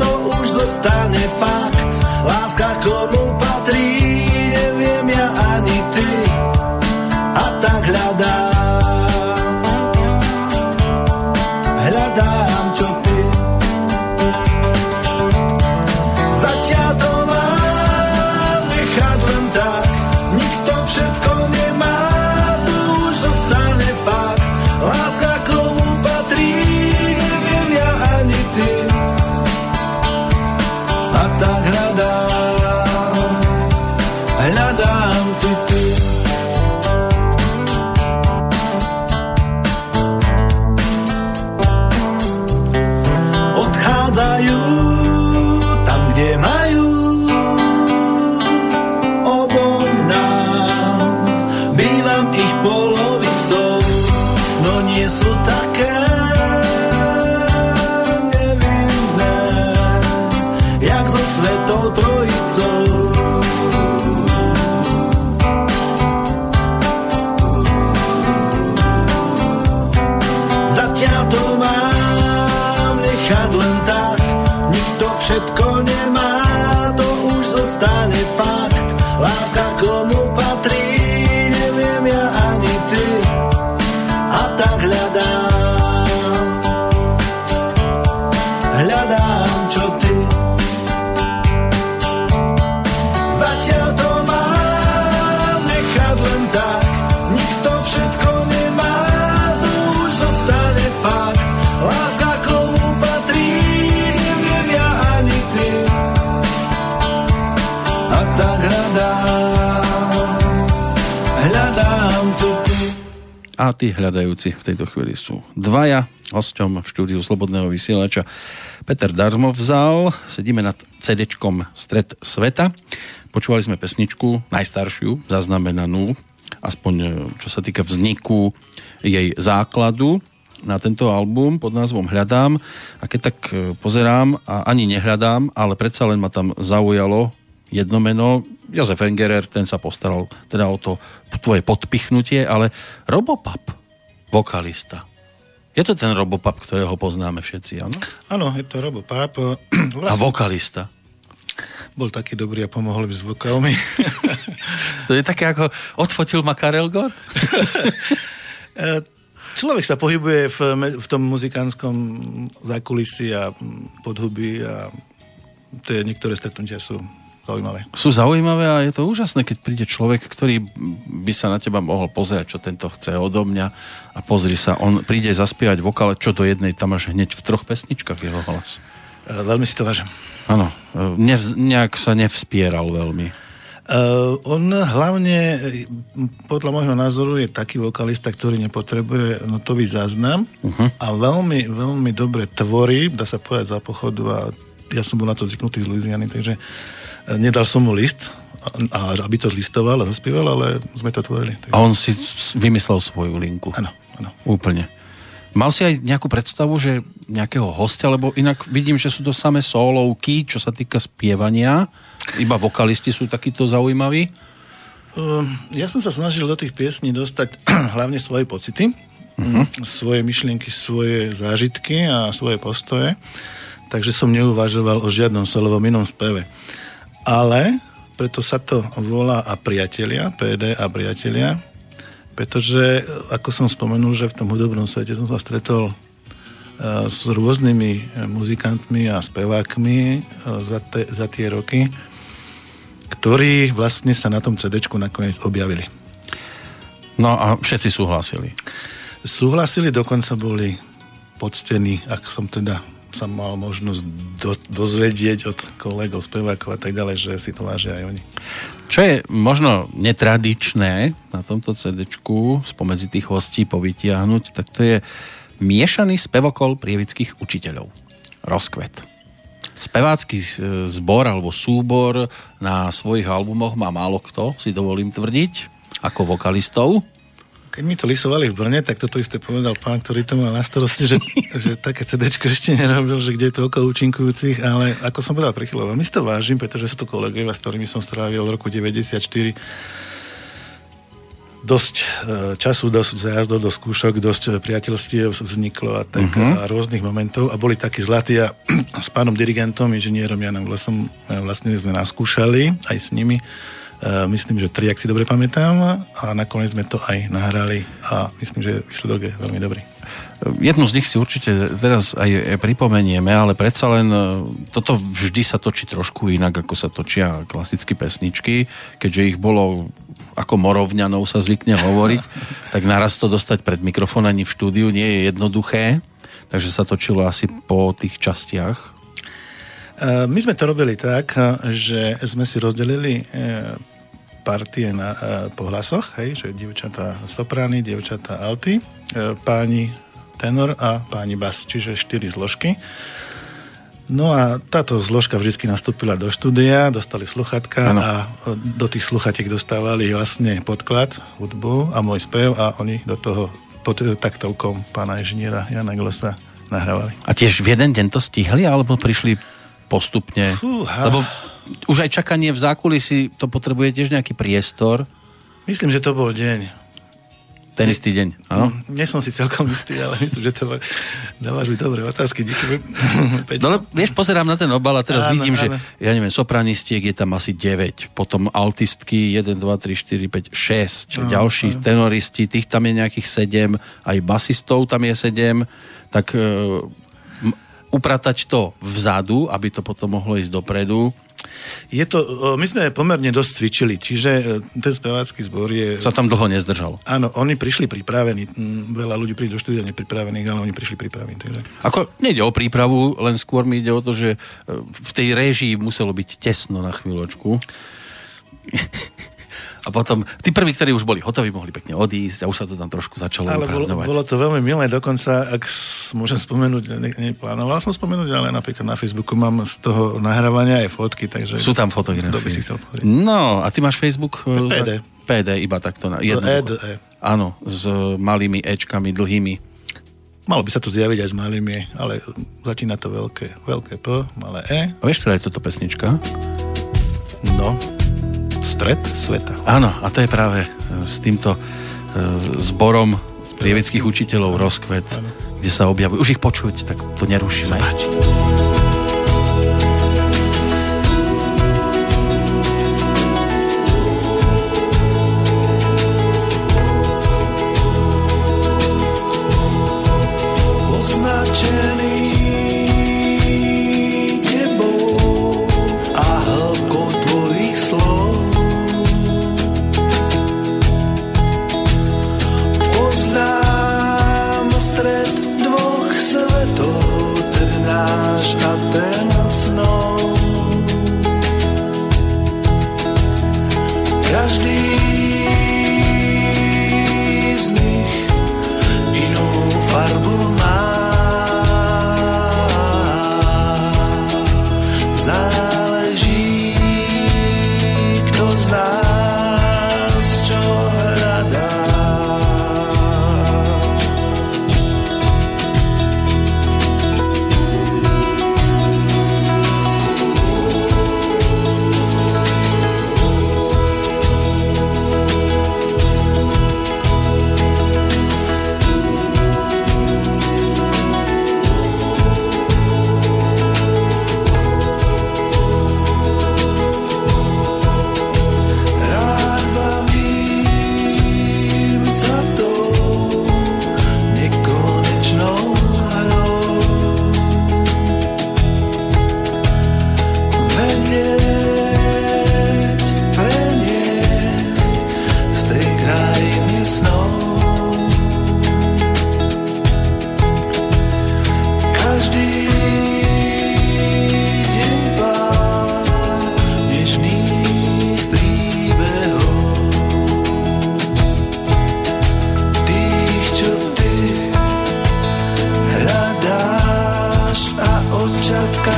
to už zostane fakt. Láska komu patrí, neviem ja ani ty. A tak hľadám, hľadám, čo ty. Zatiaľ to mám nechať len tak. Nikto všetko nemá, to už zostane fakt. Láska komu patrí, tak hľadám, hľadám si ty. Odchádzajú tam, kde majú, obom nám, bývam ich polovicou, no nie sú také. Všetko nemá, to už zostane fakt. Láska komu patrí, neviem ja ani ty. A tak hľadám, hľadám, čo ty. Zatiaľ to mám nechať len tak. Nikto všetko nemá, to už zostane fakt. Láska komu patrí, a tí hľadajúci v tejto chvíli sú dvaja. Hosťom v štúdiu Slobodného vysielača Peter Darmovzal. Sedíme nad cé déčkom Stred sveta. Počúvali sme pesničku, najstaršiu, zaznamenanú, aspoň čo sa týka vzniku jej základu na tento album pod názvom Hľadám. A keď tak pozerám a ani nehľadám, ale predsa len ma tam zaujalo jedno meno, Josef Engerer, ten sa postaral teda o to tvoje podpichnutie, ale Robopap, vokalista. Je to ten Robopap, ktorého poznáme všetci, áno? Áno, je to Robopap. Vlastne a vokalista? Bol taký dobrý a pomohol by s vokálmi. To je také ako odfotil ma Karel Gott? Človek sa pohybuje v, v tom muzikánskom zákulisí a podhubí a tie niektoré stretnutia sú zaujímavé. Sú zaujímavé a je to úžasné, keď príde človek, ktorý by sa na teba mohol pozerať, čo tento chce odo mňa, a pozri sa, on príde zaspievať vokále, čo do jednej, tam až hneď v troch pesničkách jeho hlas. E, veľmi si to vážim. Áno, nev, nejak sa nevzpieral veľmi. E, on hlavne, podľa môjho názoru, je taký vokalista, ktorý nepotrebuje notový záznam uh-huh. a veľmi, veľmi dobre tvorí, dá sa povedať, za pochodu, a ja som bol na to zvyknutý z Louisiany, takže nedal som mu list, a aby to zlistoval a zaspieval, ale sme to tvorili. Tak. A on si vymyslel svoju linku. Áno, áno. Úplne. Mal si aj nejakú predstavu, že nejakého hostia, lebo inak vidím, že sú to samé solovky, čo sa týka spievania, iba vokalisti sú takíto zaujímaví? Ja som sa snažil do tých piesní dostať hlavne svoje pocity, uh-huh. svoje myšlienky, svoje zážitky a svoje postoje, takže som neuvažoval o žiadnom solovom inom speve. Ale preto sa to volá A priatelia, pé dé A priatelia, pretože, ako som spomenul, že v tom hudobnom svete som sa stretol s rôznymi muzikantmi a spevákmi za, te, za tie roky, ktorí vlastne sa na tom cé déčku nakoniec objavili. No a všetci súhlasili. Súhlasili, dokonca boli poctení, ak som teda sa mal možnosť do, dozvedieť od kolegov, spevákov a tak ďalej, že si to vážia aj oni. Čo je možno netradičné na tomto cé déčku spomedzi tých hostí povytiahnuť, tak to je miešaný spevokol prievických učiteľov. Rozkvet. Spevácky zbor alebo súbor na svojich albumoch má málo kto, si dovolím tvrdiť, ako vokalistov. Keď mi to lisovali v Brne, tak toto isté povedal pán, ktorý to mal na starosti, že, že také cé déčko ešte nerobil, že kde je to okolo účinkujúcich, ale ako som povedal pre chvíľu, veľmi si to vážim, pretože sú to kolegovia, s ktorými som strávil od roku deväťdesiatštyri dosť času, dosť zájazdov, dosť skúšok, dosť priateľstiev vzniklo a tak uh-huh. a rôznych momentov a boli takí zlatí a s pánom dirigentom, inžinierom Janom Lesom vlastne sme naskúšali aj s nimi. Myslím, že tri, ak si dobre pamätám, a nakoniec sme to aj nahrali a myslím, že výsledok je veľmi dobrý. Jednu z nich si určite teraz aj pripomenieme, ale predsa len toto vždy sa točí trošku inak, ako sa točia klasické pesničky, keďže ich bolo, ako morovňanov sa zvykne hovoriť, tak naraz to dostať pred mikrofón ani v štúdiu nie je jednoduché, takže sa točilo asi po tých častiach. My sme to robili tak, že sme si rozdelili partie na, po hlasoch, hej, že dievčatá soprány, dievčatá alty, páni tenor a páni bas, čiže štyri zložky. No a táto zložka vždy nastúpila do štúdia, dostali sluchatka ano. A do tých sluchatiek dostávali vlastne podklad, hudbu a môj spev a oni do toho pod taktovkou pána inžiniera Jana Glosa nahrávali. A tiež v jeden deň to stihli, alebo prišli postupne? Fúha. Lebo už aj čakanie v zákulisí, to potrebuje tiež nejaký priestor. Myslím, že to bol deň. Ten istý deň, áno? Nie som si celkom istý, ale myslím, že to bol... Dávaš mi dobré otázky, díky. No, vieš, pozerám na ten obal a teraz áno, vidím, áno. že, ja neviem, sopranistiek je tam asi deväť, potom altistky jeden, dva, tri, štyri, päť, šesť, áno, ďalší áno. tenoristi, tých tam je nejakých sedem, aj basistov tam je sedem, tak... E- upratať to vzadu, aby to potom mohlo ísť dopredu. Je to, my sme pomerne dosť cvičili, čiže ten spevácky zbor je... Sa tam dlho nezdržal. Áno, oni prišli pripravení. Veľa ľudí príde do štúdia nepripravených, ale oni prišli pripravení. Takže... Ako, nejde o prípravu, len skôr mi ide o to, že v tej réžii muselo byť tesno na chvíľočku. A potom, tí prví, ktorí už boli hotoví, mohli pekne odísť a už sa to tam trošku začalo prázdnovať. Bolo to veľmi milé, dokonca, ak môžem spomenúť, neplánoval som spomenúť, ale napríklad na Facebooku mám z toho nahrávania aj fotky, takže... Sú tam fotografie. Kto by si chcel pozrieť. No, a ty máš Facebook... pé dé. pé dé, iba takto na jednoducho. Áno, s malými Ečkami, dlhými. Malo by sa to zjaviť aj s malými, ale začína to veľké, veľké P, malé E. A vieš, ktorá je toto pesnička? No... Stred sveta. Áno, a to je práve s týmto e, zborom prievických učiteľov Rozkvet, áno. kde sa objavujú. Už ich počuť, tak to nerušíme. Nah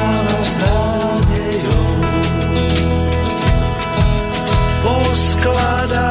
stávaš s nádejou. Poskladá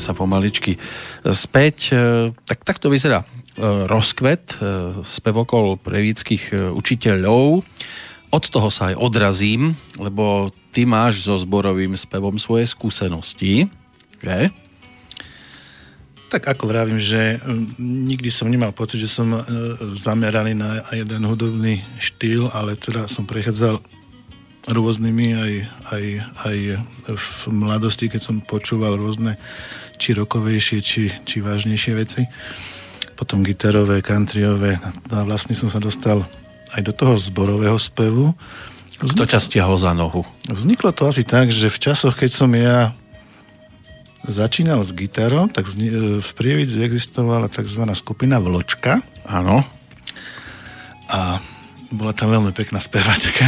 sa pomaličky späť. Tak, tak to vyzerá rozkvet spevokol prievidských učiteľov. Od toho sa aj odrazím, lebo ty máš so zborovým spevom svoje skúsenosti, že? Tak ako vravím, že nikdy som nemal pocit, že som zameraný na jeden hudobný štýl, ale teda som prechádzal rôznymi aj, aj, aj v mladosti, keď som počúval rôzne či rokovejšie, či, či vážnejšie veci. Potom gitarové, countryové. A vlastne som sa dostal aj do toho zborového spevu. Kto ťa stiahol za nohu? Vzniklo to asi tak, že v časoch, keď som ja začínal s gitarou, tak v Prievidzi existovala tzv. Skupina Vločka. Áno. A bola tam veľmi pekná spevačka.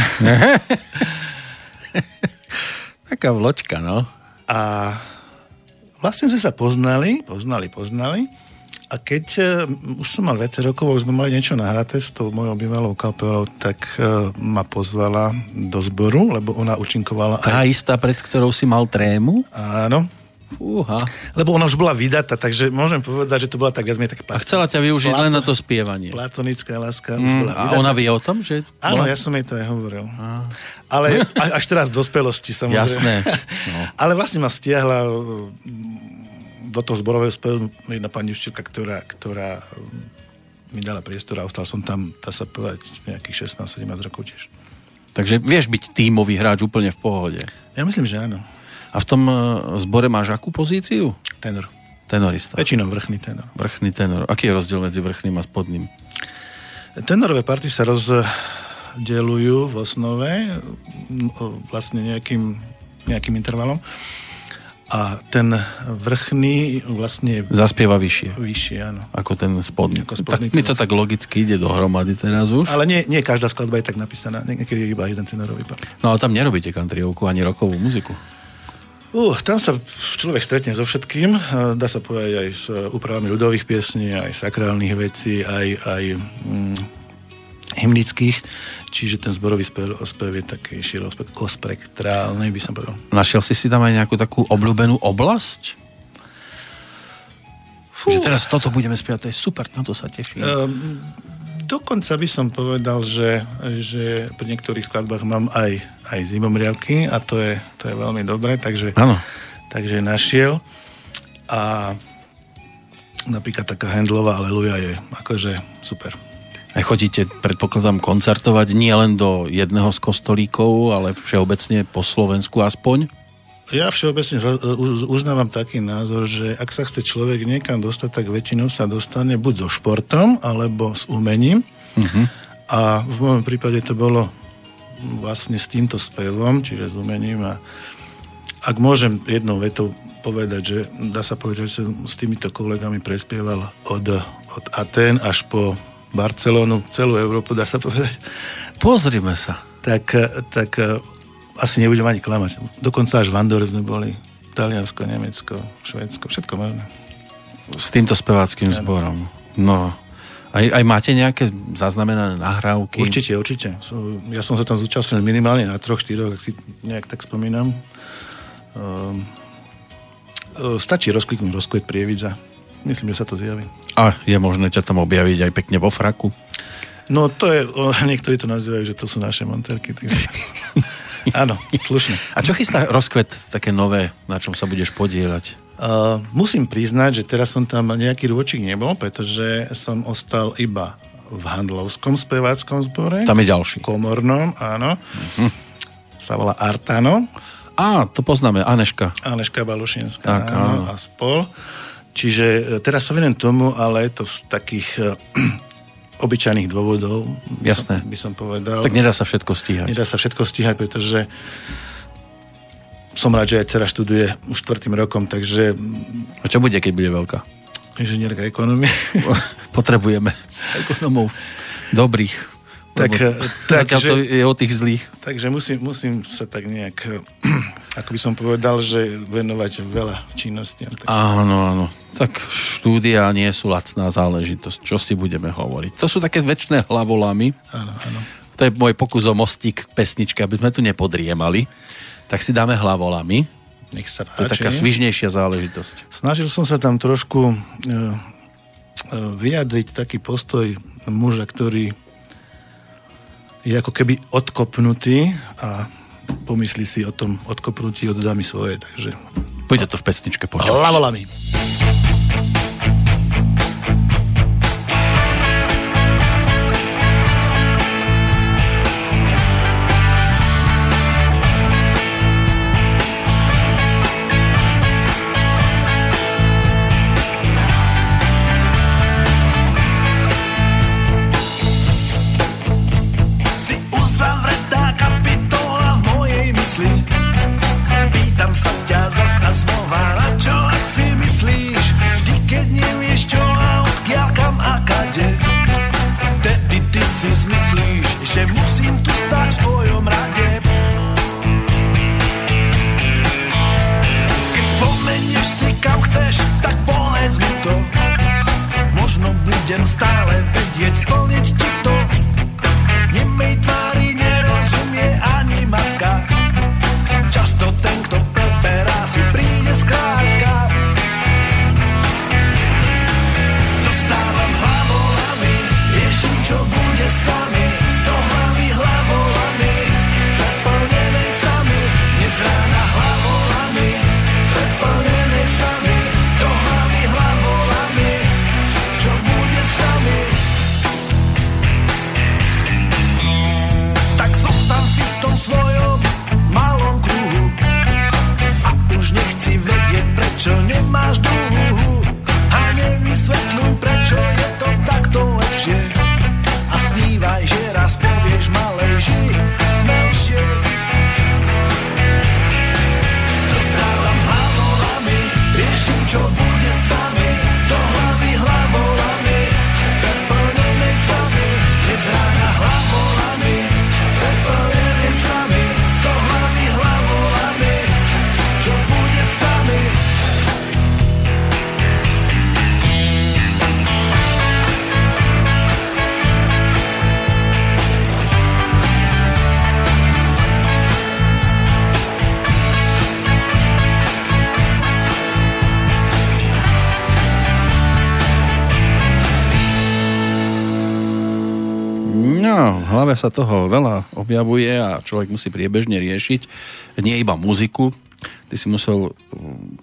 Taká Vločka, no. A vlastne sme sa poznali, poznali, poznali a keď uh, už som mal viac rokov, už sme mali niečo nahraté s tou mojou bývalou kapelou, tak uh, ma pozvala do zboru, lebo ona účinkovala aj... Tá istá, pred ktorou si mal trému? Áno. Uha. Lebo ona už bola vydatá, takže môžem povedať, že to bola tak viac menej tak platón... A chcela ťa využiť platón... len na to spievanie. Platonická láska mm, už bola vydatá. A ona vie o tom, že... Áno, bola... ja som jej to aj hovoril. Ah. Ale až teraz v dospelosti, samozrejme. Jasné. No. Ale vlastne ma stiahla do toho zborového spevu jedna pani učiteľka, ktorá, ktorá mi dala priestor a ostal som tam, dá sa povedať, nejakých šestnásť sedemnásť rokov tiež. Takže vieš byť tímový hráč úplne v pohode. Ja myslím, že áno. A v tom zbore máš akú pozíciu? Tenor. Tenorista. Väčšinou vrchný tenor. Vrchný tenor. Aký je rozdiel medzi vrchným a spodným? Tenorové party sa rozdeľujú v osnove vlastne nejakým, nejakým intervalom a ten vrchný vlastne... Zaspieva vyššie. Vyššie, áno. Ako ten spodný. Ako spodný tak, mi to tak logicky ide dohromady teraz už. Ale nie, nie každá skladba je tak napísaná. Niekedy je iba jeden tenorový party. No ale tam nerobíte countryovku ani rockovú muziku. Uh, tam sa človek stretne so všetkým, dá sa povedať aj s úpravami ľudových piesní, aj sakrálnych vecí, aj, aj mm, hymnických, čiže ten zborový spev, spev je taký širokospektrálny, by som povedal. Našiel si si tam aj nejakú takú obľúbenú oblasť? Fú. Že teraz toto budeme spievať, to je super, na to sa teším. Um, dokonca by som povedal, že, že pri niektorých skladbách mám aj, aj zimomriavky a to je, to je veľmi dobré, takže, takže našiel. A napríklad taká Handlová Aleluja je akože super. A chodíte, predpokladám, koncertovať nie len do jedného z kostolíkov, ale všeobecne po Slovensku aspoň? Ja všeobecne uznávam taký názor, že ak sa chce človek niekam dostať, tak väčšinou sa dostane buď so športom, alebo s umením. Uh-huh. A v môjom prípade to bolo vlastne s týmto spevom, čiže s umením. A ak môžem jednou vetou povedať, že dá sa povedať, že som s týmito kolegami prespieval od, od Atén až po Barcelónu, celú Európu, dá sa povedať. Pozrime sa. Tak, tak asi nebudem ani klamať. Dokonca až v Andore sme boli. Taliansko, Nemecko, Švédsko, všetko možné. S týmto speváckým zborom. No, aj, aj máte nejaké zaznamenané nahrávky? Určite, určite. Ja som sa tam zúčastnil minimálne na troch, štyroch, ak si nejak tak spomínam. Um, stačí rozkliknúť rozkvet Prievidza. Myslím, že sa to zjaví. A je možné ťa tam objaviť aj pekne vo fraku? No to je, niektorí to nazývajú, že to sú naše monterky. Takže... Áno, slušne. A čo chystá rozkvet také nové, na čom sa budeš podieľať? Uh, musím priznať, že teraz som tam nejaký rôčik nebol, pretože som ostal iba v Handlovskom speváckom zbore. Tam je ďalší. Komornom, áno. Uh-huh. Sa volá Artano. Á, to poznáme, Aneška. Aneška Balušinská, tak, áno, a spol. Čiže teraz sa venujem tomu, ale je to z takých... obyčajných dôvodov, jasné, by som povedal. Tak nedá sa všetko stíhať. Nedá sa všetko stíhať, pretože som rád, že aj dcera študuje už štvrtým rokom, takže... A čo bude, keď bude veľká? Inžinierka ekonomie. Potrebujeme ekonomov dobrých. Tak, takže, to je o tých zlých. Takže musím, musím sa tak nejak, ako by som povedal, že venovať veľa činnostiam. Tak... Áno, áno. Tak štúdia nie sú lacná záležitosť. Čo si budeme hovoriť? To sú také väčšie hlavolami. Áno, áno. To je môj pokus o mostík pesnička, aby sme tu nepodriemali. Tak si dáme hlavolami. Nech sa páči. To je taká svižnejšia záležitosť. Snažil som sa tam trošku uh, uh, vyjadriť taký postoj muža, ktorý je ako keby odkopnutý a pomyslí si o tom odkopnutí, oddá mi svoje, takže... Pôjde to v pesničke počuť. Hlavolami. Sa toho veľa objavuje a človek musí priebežne riešiť. Nie iba muziku. Ty si musel,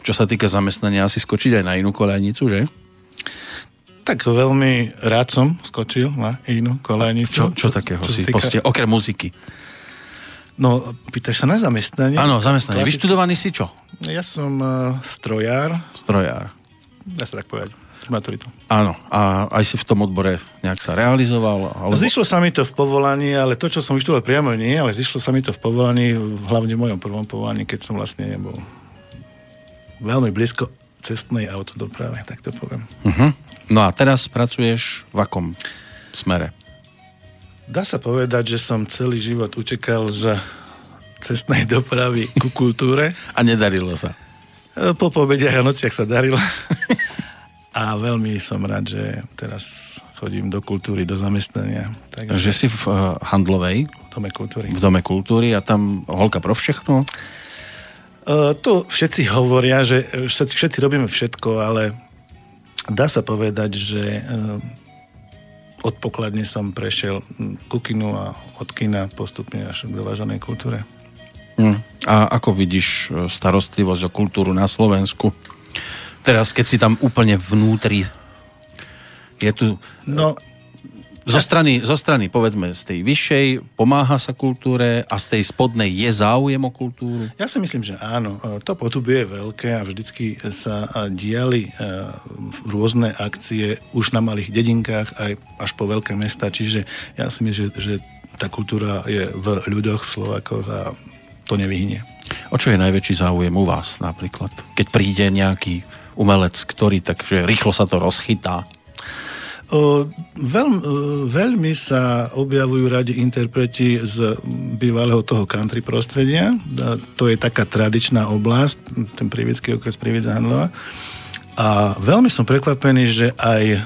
čo sa týka zamestnania, asi skočiť aj na inú kolajnicu, že? Tak veľmi rád som skočil na inú kolajnicu. Čo, čo takého čo si týka... postia, okrem muziky? No, pýtaš sa na zamestnanie? Áno, zamestnanie. Klasi... Vyštudovaný si čo? Ja som uh, strojár. Strojár. Dá sa tak povedať. S maturitou. Áno, a aj si v tom odbore nejak sa realizoval? Alebo... Zišlo sa mi to v povolaní, ale to, čo som vyštudoval priamo nie, ale zišlo sa mi to v povolaní, hlavne v mojom prvom povolaní, keď som vlastne bol veľmi blízko cestnej autodoprave, tak to poviem. Uh-huh. No a teraz pracuješ v akom smere? Dá sa povedať, že som celý život utekal z cestnej dopravy ku kultúre. A nedarilo sa? Po pobediach a nociach sa darilo. a veľmi som rád, že teraz chodím do kultúry, do zamestnania. Takže že si v uh, Handlovej? V Dome kultúry. V Dome kultúry a tam holka pro všechno? Uh, to všetci hovoria, že všetci, všetci robíme všetko, ale dá sa povedať, že uh, od pokladne som prešiel ku kinu a od kina postupne až k dovážanej kultúre. Hmm. A ako vidíš starostlivosť o kultúru na Slovensku? Teraz, keď si tam úplne vnútri, je tu... No, zo, strany, zo strany, povedzme, z tej vyššej pomáha sa kultúre a z tej spodnej je záujem o kultúru? Ja si myslím, že áno. To potubie je veľké a vždycky sa diali rôzne akcie už na malých dedinkách aj až po veľké mesta. Čiže ja si myslím, že, že tá kultúra je v ľuďoch, v Slovákoch a to nevyhynie. O čo je najväčší záujem u vás napríklad? Keď príde nejaký umelec, ktorý takže rýchlo sa to rozchytá? O, veľ, veľmi sa objavujú radi interpreti z bývalého toho country prostredia. To je taká tradičná oblasť, ten Prievidský okres, Prievidza, Handlová. A veľmi som prekvapený, že aj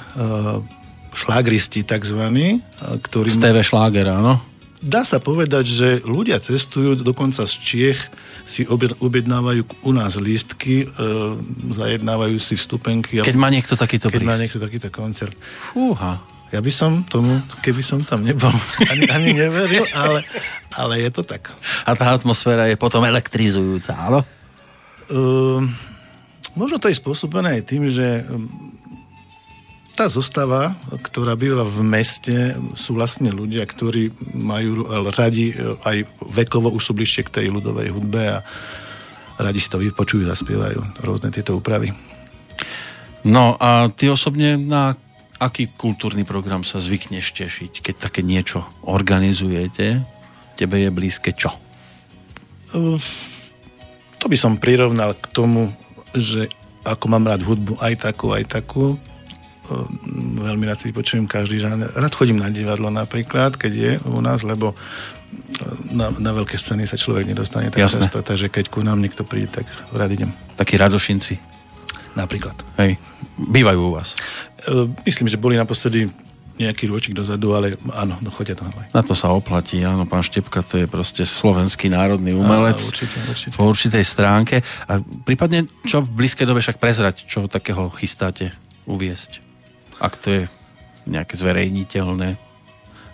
šlágristi takzvaní, ktorí... Z té vé šláger, áno. Dá sa povedať, že ľudia cestujú dokonca z Čiech, si objednávajú u nás lístky, e, zajednávajú si vstupenky. Keď má niekto takýto prísť. Keď má niekto takýto koncert. Fúha. Ja by som tomu, keby som tam nebol, ani, ani neveril, ale, ale je to tak. A tá atmosféra je potom elektrizujúca, áno? E, možno to je spôsobené aj tým, že tá zostava, ktorá býva v meste, sú vlastne ľudia, ktorí majú radi aj vekovo, už sú bližšie k tej ľudovej hudbe a radi si to vypočujú, zaspievajú rôzne tieto úpravy. No a ty osobne na aký kultúrny program sa zvykneš tešiť, keď také niečo organizujete? Tebe je blízke čo? To by som prirovnal k tomu, že ako mám rád hudbu, aj takú, aj takú, veľmi rád si vypočujem každý žáner. Rád chodím na divadlo napríklad, keď je u nás, lebo na, na veľké scény sa človek nedostane tak často, takže keď ku nám niekto príde, tak rád idem. Takí Radošinci? Napríklad. Hej. Bývajú u vás? Myslím, že boli naposledy nejaký rôčik dozadu, ale áno, no chodia tam. Na to sa oplatí, áno, pán Štepka, to je proste slovenský národný umelec. Áno, určite, určite. Po určitej stránke. A prípadne, čo v blízkej dobe však prezrať, čo takého chystáte uviesť? Ak to je nejaké zverejniteľné?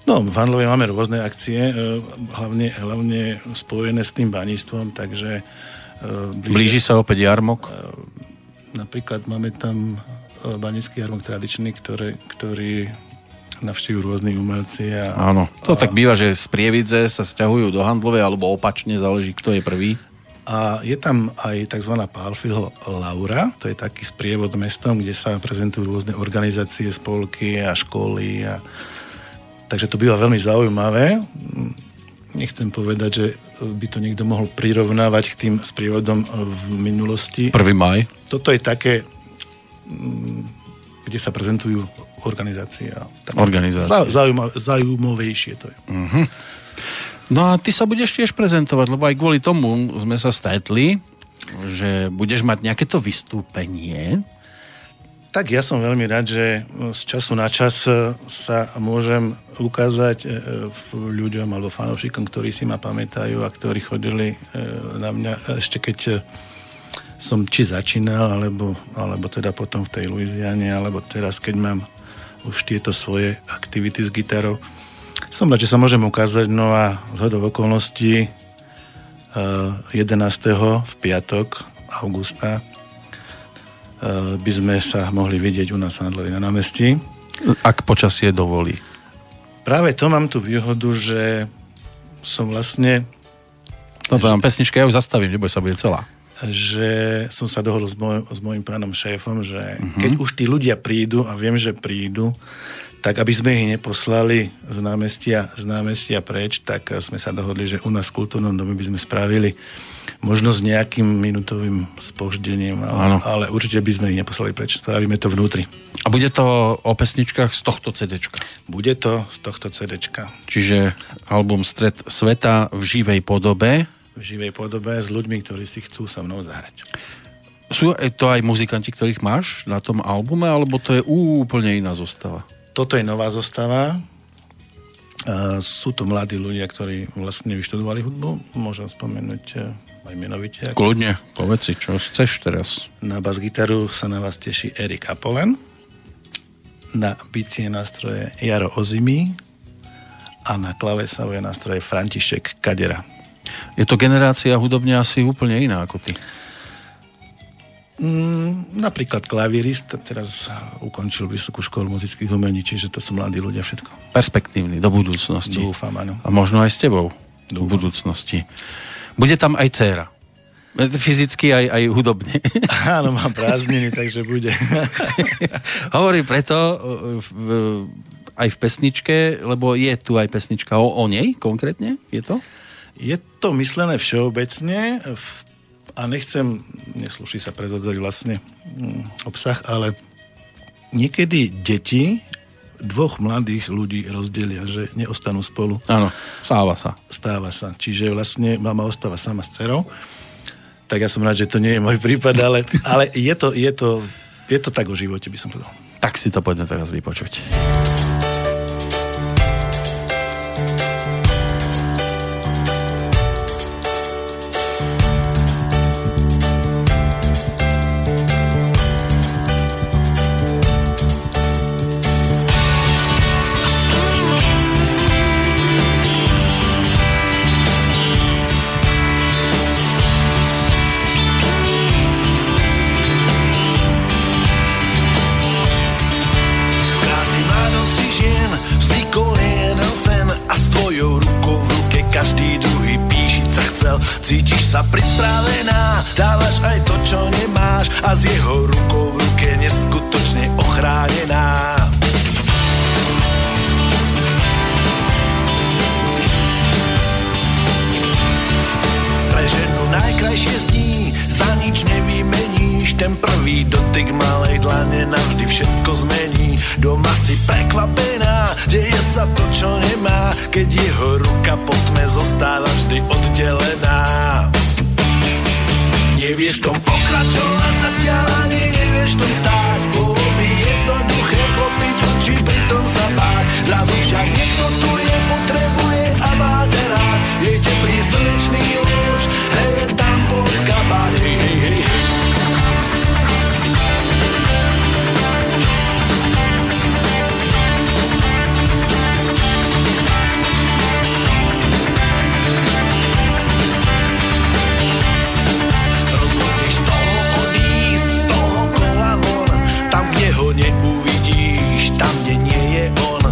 No, v Handlovej máme rôzne akcie, hlavne, hlavne spojené s tým baníctvom, takže... Blíži, blíži sa opäť jarmok? Napríklad máme tam banícky jarmok tradičný, ktorý, ktorý navštívujú rôzne umelci. A, Áno, to a... tak býva, že z Prievidze sa sťahujú do Handlovej, alebo opačne, záleží, kto je prvý. A je tam aj tzv. Palfiho Laura, to je taký sprievod mestom, kde sa prezentujú rôzne organizácie, spolky a školy. A... Takže to býva veľmi zaujímavé. Nechcem povedať, že by to niekto mohol prirovnávať k tým sprievodom v minulosti. prvý maj. Toto je také, kde sa prezentujú organizácie. Organizácie. Zaujímav- zaujímavejšie to je. Mhm. No a ty sa budeš tiež prezentovať, lebo aj kvôli tomu sme sa stretli, že budeš mať nejaké to vystúpenie. Tak ja som veľmi rád, že z času na čas sa môžem ukázať ľuďom alebo fanúšikom, ktorí si ma pamätajú a ktorí chodili na mňa ešte keď som či začínal, alebo, alebo teda potom v tej Louisiane, alebo teraz keď mám už tieto svoje aktivity s gitarou. Som rád, že sa môžem ukázať, no a zhodou okolností jedenásteho v piatok augusta by sme sa mohli vidieť u nás v Handlovej na námestí. Ak počasie dovolí. Práve to mám tu výhodu, že som vlastne... No to mám pesnička, ja ju zastavím, neboj sa, bude celá. Že som sa dohodol s, môj, s môjim pánom šéfom, že uh-huh. keď už tí ľudia prídu, a viem, že prídu, tak aby sme ich neposlali z námestia, z námestia preč, tak sme sa dohodli, že u nás v Kultúrnom dome by sme spravili možno s nejakým minútovým spoždením, ale, ale určite by sme ich neposlali preč, spravíme to vnútri. A bude to o pesničkách z tohto cé déčka? Bude to z tohto cé déčka. Čiže album Stred sveta v živej podobe? V živej podobe s ľuďmi, ktorí si chcú so mnou zahrať. Sú to aj muzikanti, ktorých máš na tom albume, alebo to je úplne iná zostava? Toto je nová zostava. Sú to mladí ľudia, ktorí vlastne vyštudovali hudbu. Môžem spomenúť aj menovite. Kľudne, povedz si, čo chceš teraz. Na bas-gitaru sa na vás teší Erik Apolen. Na bicie nástroje Jaro Ozimi a na klavesové nástroje František Kadera. Je to generácia hudobne asi úplne iná ako ty. Mm, napríklad klavírist teraz ukončil vysokú školu muzických umení, čiže to sú mladí ľudia všetko. Perspektívni, do budúcnosti. Dúfam, áno. A možno aj s tebou do budúcnosti. Bude tam aj dcéra. Fyzicky aj, aj hudobne. Áno, mám prázdniny, takže bude. Hovorím preto v, v, aj v pesničke, lebo je tu aj pesnička o, o nej konkrétne, je to? Je to myslené všeobecne v, a nechcem, neslúši sa prezadzať vlastne hm, obsah, ale niekedy deti dvoch mladých ľudí rozdelia, že neostanú spolu. Áno, stáva sa. Stáva sa, čiže vlastne mama ostáva sama s dcerou. Tak ja som rád, že to nie je môj prípad, ale, ale je, to, je, to, je to tak o živote, by som povedal. Tak si to poďme teraz vypočuť. A s jeho rukou v ruke neskutočne ochránená. Pre ženu najkrajšie z ní za nič nevymeníš. Ten prvý dotyk malej dlane navždy všetko zmení. Doma si prekvapená, deje sa to, čo nemá, keď jeho ruka po tme zostáva vždy oddelená. Nevieš v tom pokračovať, zaťaľanie, nevieš v tom stáť. Bolo by jednoduché klopiť oči, pritom sa báť. Zrazu však niekto tu je, potrebuje a máte rád. Je teplý slnečný lož, hej, je tam pod kabát, hej, hej, hej. Neuvidíš tam, kde nie je on.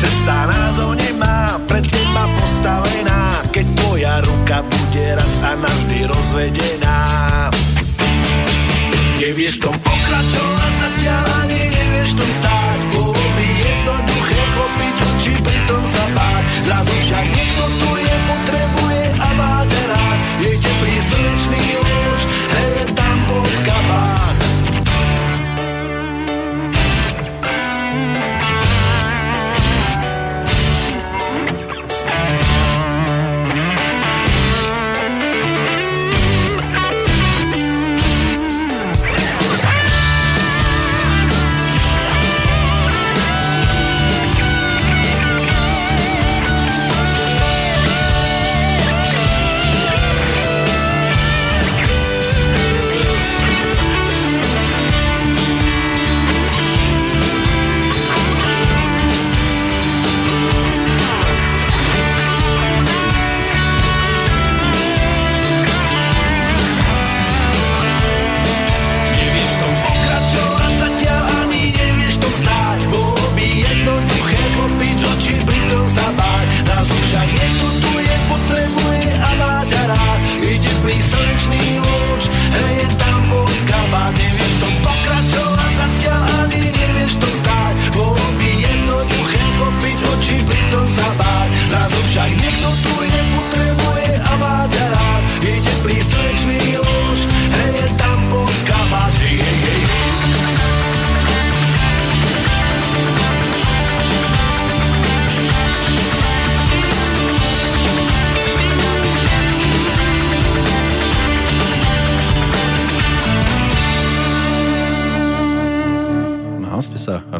Cesta názov nemá, pred teba postavená, keď tvoja ruka bude raz a navždy rozvedená. Nevieš v tom pokračovať, zaťaľanie, nevieš v tom stáť. Bolo by jednoduché klopiť oči, pritom sa báť. Zrazu však niekto tu je, potrebuje a má rád. Je teplý slnečný lož, hej, je tam pod kabát.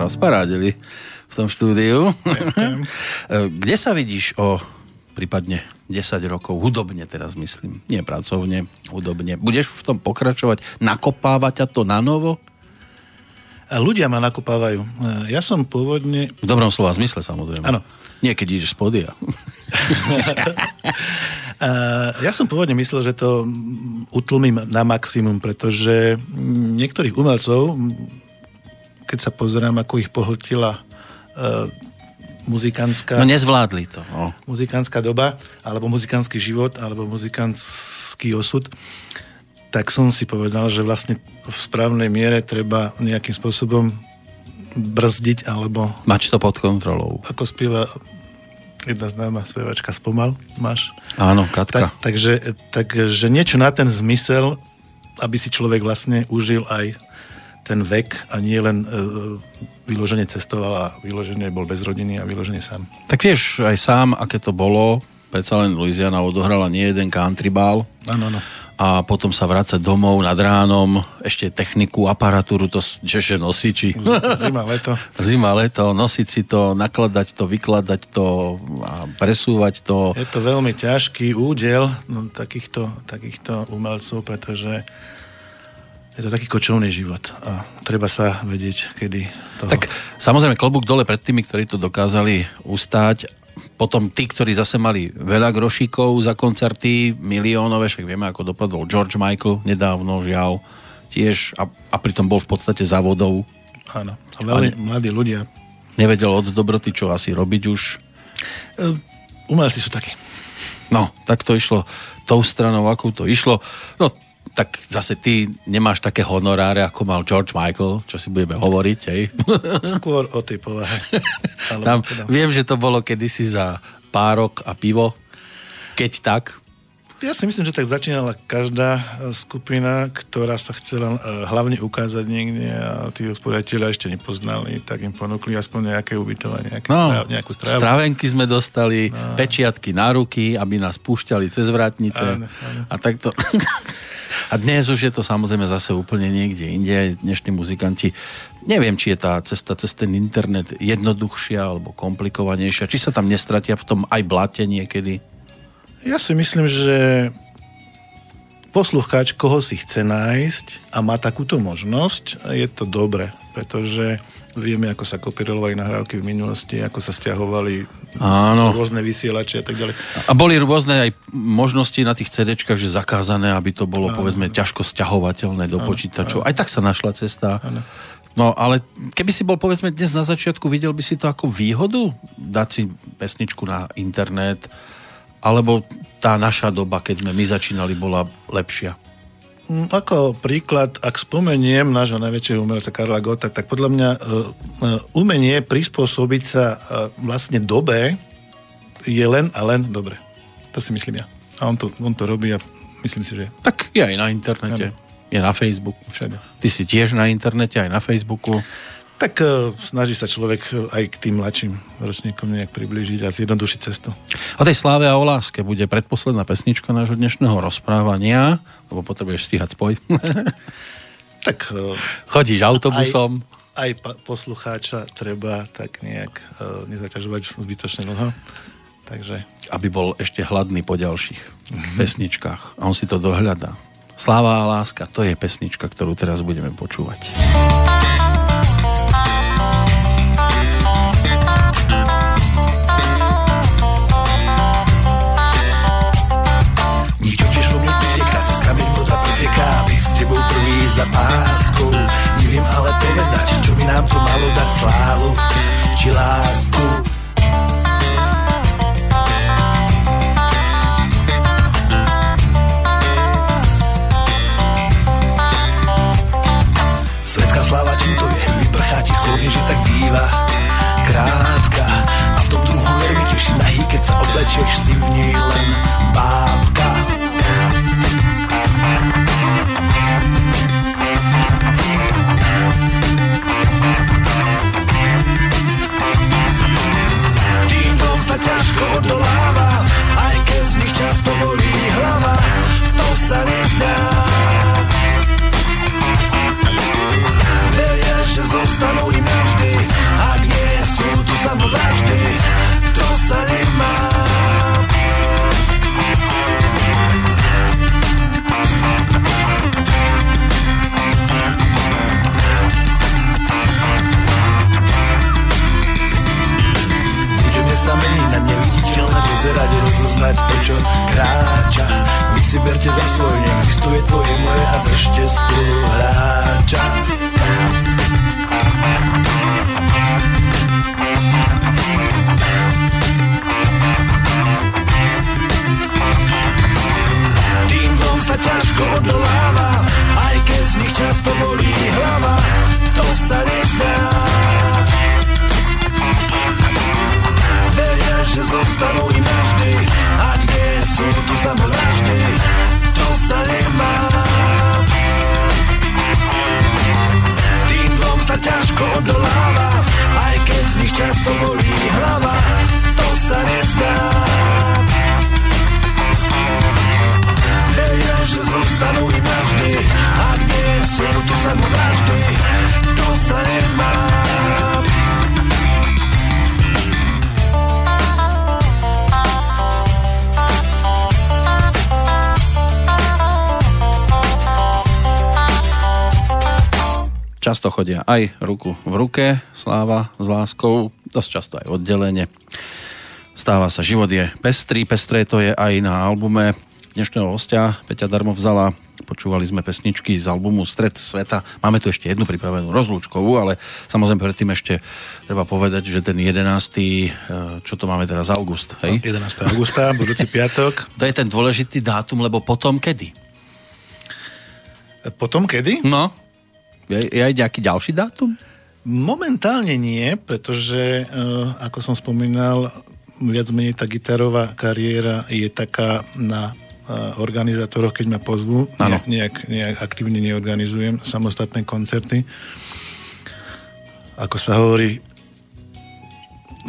rozparádili v tom štúdiu. Kde sa vidíš o prípadne desať rokov, hudobne teraz myslím, nie pracovne, hudobne. Budeš v tom pokračovať? Nakopáva ťa to na novo? Ľudia ma nakopávajú. Ja som pôvodne... V dobrom slova zmysle, samozrejme. Áno. Niekedy ideš z pódia. Ja som pôvodne myslel, že to utlmím na maximum, pretože niektorých umelcov, keď sa pozerám, ako ich pohltila muzikantská... No nezvládli to. No. Muzikantská doba, alebo muzikantsky život, alebo muzikantský osud, tak som si povedal, že vlastne v správnej miere treba nejakým spôsobom brzdiť, alebo... Mať to pod kontrolou. Ako spieva jedna známa spievačka, Spomal máš. Áno, Katka. Tak, takže, takže niečo na ten zmysel, aby si človek vlastne užil aj ten vek a nie len e, vyloženie cestoval a vyloženie bol bez rodiny a vyloženie sám. Tak vieš, aj sám, aké to bolo, predsa len Louisiana odohrala nie jeden country ball. Áno, áno. A potom sa vrácať domov nad ránom, ešte techniku, aparatúru, to češe nosiči. Zima, leto. Zima, leto, nosiť si to, nakladať to, vykladať to a presúvať to. Je to veľmi ťažký údel takýchto, takýchto umelcov, pretože je to taký kočovný život a treba sa vedieť, kedy toho... Tak samozrejme, klobúk dole pred tými, ktorí to dokázali ustáť. Potom tí, ktorí zase mali veľa grošíkov za koncerty, miliónové, však vieme, ako dopadol George Michael nedávno, žiaľ, tiež, a, a pritom bol v podstate za vodou. Áno, ale mladí ľudia. Nevedel od dobroty, čo asi robiť už. Umelci sú takí. No, tak to išlo tou stranou, akou to išlo. No, tak zase ty nemáš také honoráre, ako mal George Michael, čo si budeme hovoriť, hej? Skôr o tej povahe. Tam, viem, že to bolo kedysi za párok a pivo, keď tak. Ja si myslím, že tak začínala každá skupina, ktorá sa chcela hlavne ukázať niekde a tí hospodáteľia ešte nepoznali, tak im ponúkli aspoň nejaké ubytovanie, nejaké no, stráv, nejakú strávu. Stravenky sme dostali, no. Pečiatky na ruky, aby nás púšťali cez vrátnice. Áno, áno. A takto... A dnes už je to samozrejme zase úplne niekde inde. Dnešní muzikanti, neviem, či je tá cesta cez ten internet jednoduchšia alebo komplikovanejšia. Či sa tam nestratia v tom aj blate niekedy? Ja si myslím, že poslucháč, koho si chce nájsť a má takúto možnosť, je to dobre, pretože vieme, ako sa kopírovali nahrávky v minulosti, ako sa stiahovali áno. Rôzne vysielače a tak ďalej. A boli rôzne aj možnosti na tých cé déčkach, že zakázané, aby to bolo, áno, povedzme, ťažko stiahovateľné do áno, počítačov. Áno. Aj tak sa našla cesta. Áno. No, ale keby si bol, povedzme, dnes na začiatku, videl by si to ako výhodu? Dať si pesničku na internet? Alebo tá naša doba, keď sme my začínali, bola lepšia? Ako príklad, ak spomeniem nášho najväčšieho umelca Karla Gotta, tak podľa mňa umenie prispôsobiť sa vlastne dobe je len a len dobre. To si myslím ja. A on to, on to robí a myslím si, že... Tak je aj na internete, ano. Je na Facebooku. Všade. Ty si tiež na internete, aj na Facebooku. Tak uh, snaží sa človek aj k tým mladším ročníkom nejak priblížiť a zjednodušiť cestu. O tej sláve a o láske bude predposledná pesnička nášho dnešného rozprávania, lebo potrebuješ stíhať spoj. Tak uh, chodíš autobusom. Aj, aj pa- poslucháča treba tak nejak uh, nezaťažovať zbytočne dlho. Takže... Aby bol ešte hladný po ďalších mm-hmm. pesničkách. A on si to dohľadá. Sláva a láska, to je pesnička, ktorú teraz budeme počúvať. Za páskou, neviem ale povedať, čo by nám to malo dať slávu, či lásku. Svedská sláva poznať to, čo kráča. Vy si berte za svoj, neexistuje tvoje moje a držte spoluhráča. Tým dvom sa ťažko odoláva, aj keď z nich často bolí hlava, to sa nezná. Veria, že zostanú im navždy, a kde sú tu samovraždy, to sa nemá. Tým dvom sa ťažko odoláva, aj keď z nich často bolí hlava, to sa nezná. Veria, že zostanú im navždy, a kde sú tu samovraždy, to sa nemá. Často chodia aj ruku v ruke, sláva s láskou, dosť často aj oddelenie. Stáva sa, život je pestrý, pestré to je aj na albume dnešného hostia. Peťa Darmo vzala, počúvali sme pesničky z albumu Stred sveta. Máme tu ešte jednu pripravenú rozlúčkovú, ale samozrejme predtým ešte treba povedať, že ten jedenásteho čo to máme teraz, august, hej? jedenásteho augusta, budúci piatok. To je ten dôležitý dátum, lebo potom kedy? Potom kedy? No. Je aj nejaký ďalší dátum? Momentálne nie, pretože, ako som spomínal, viac menej tá gitarová kariéra je taká na organizátoroch, keď ma pozvú. Nejak, nejak aktívne neorganizujem samostatné koncerty. Ako sa hovorí,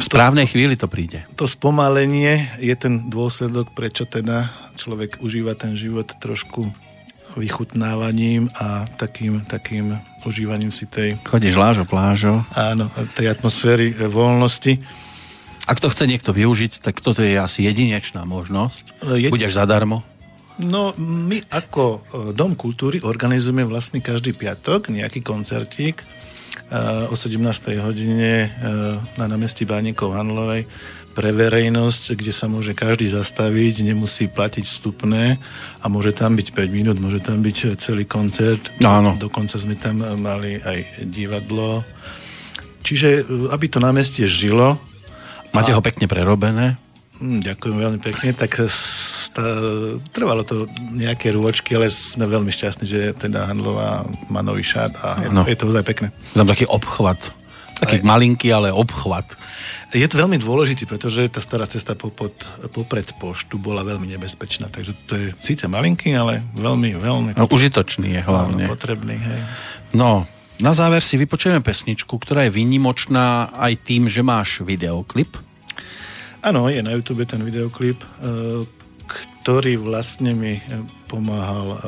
v správnej chvíli to príde. To spomalenie je ten dôsledok, prečo teda človek užíva ten život trošku vychutnávaním a takým, takým užívaním si tej... Chodíš lážo, plážo. Áno, tej atmosféry voľnosti. Ak to chce niekto využiť, tak toto je asi jedinečná možnosť. Jedin... Budeš zadarmo? No, my ako Dom kultúry organizujeme vlastne každý piatok nejaký koncertík o sedemnástej hodine na námestí Bánikov Hanlovej pre verejnosť, kde sa môže každý zastaviť, nemusí platiť vstupné a môže tam byť päť minút, môže tam byť celý koncert. Áno. Dokonca sme tam mali aj divadlo. Čiže, aby to námestie žilo. Máte a... ho pekne prerobené? Ďakujem veľmi pekne. Tak stá... trvalo to nejaké rôčky, ale sme veľmi šťastní, že teda Handlová má nový šat a je, no. je to vzaj pekné. Tam taký obchvat. Taký aj malinký, ale obchvat. Je to veľmi dôležitý, pretože tá stará cesta popod, popred poštu bola veľmi nebezpečná, takže to je síce malinký, ale veľmi, veľmi... No, užitočný je hlavne. No, potrebný, hej. No, na záver si vypočujeme pesničku, ktorá je výnimočná aj tým, že máš videoklip. Áno, je na YouTube ten videoklip, ktorý vlastne mi pomáhal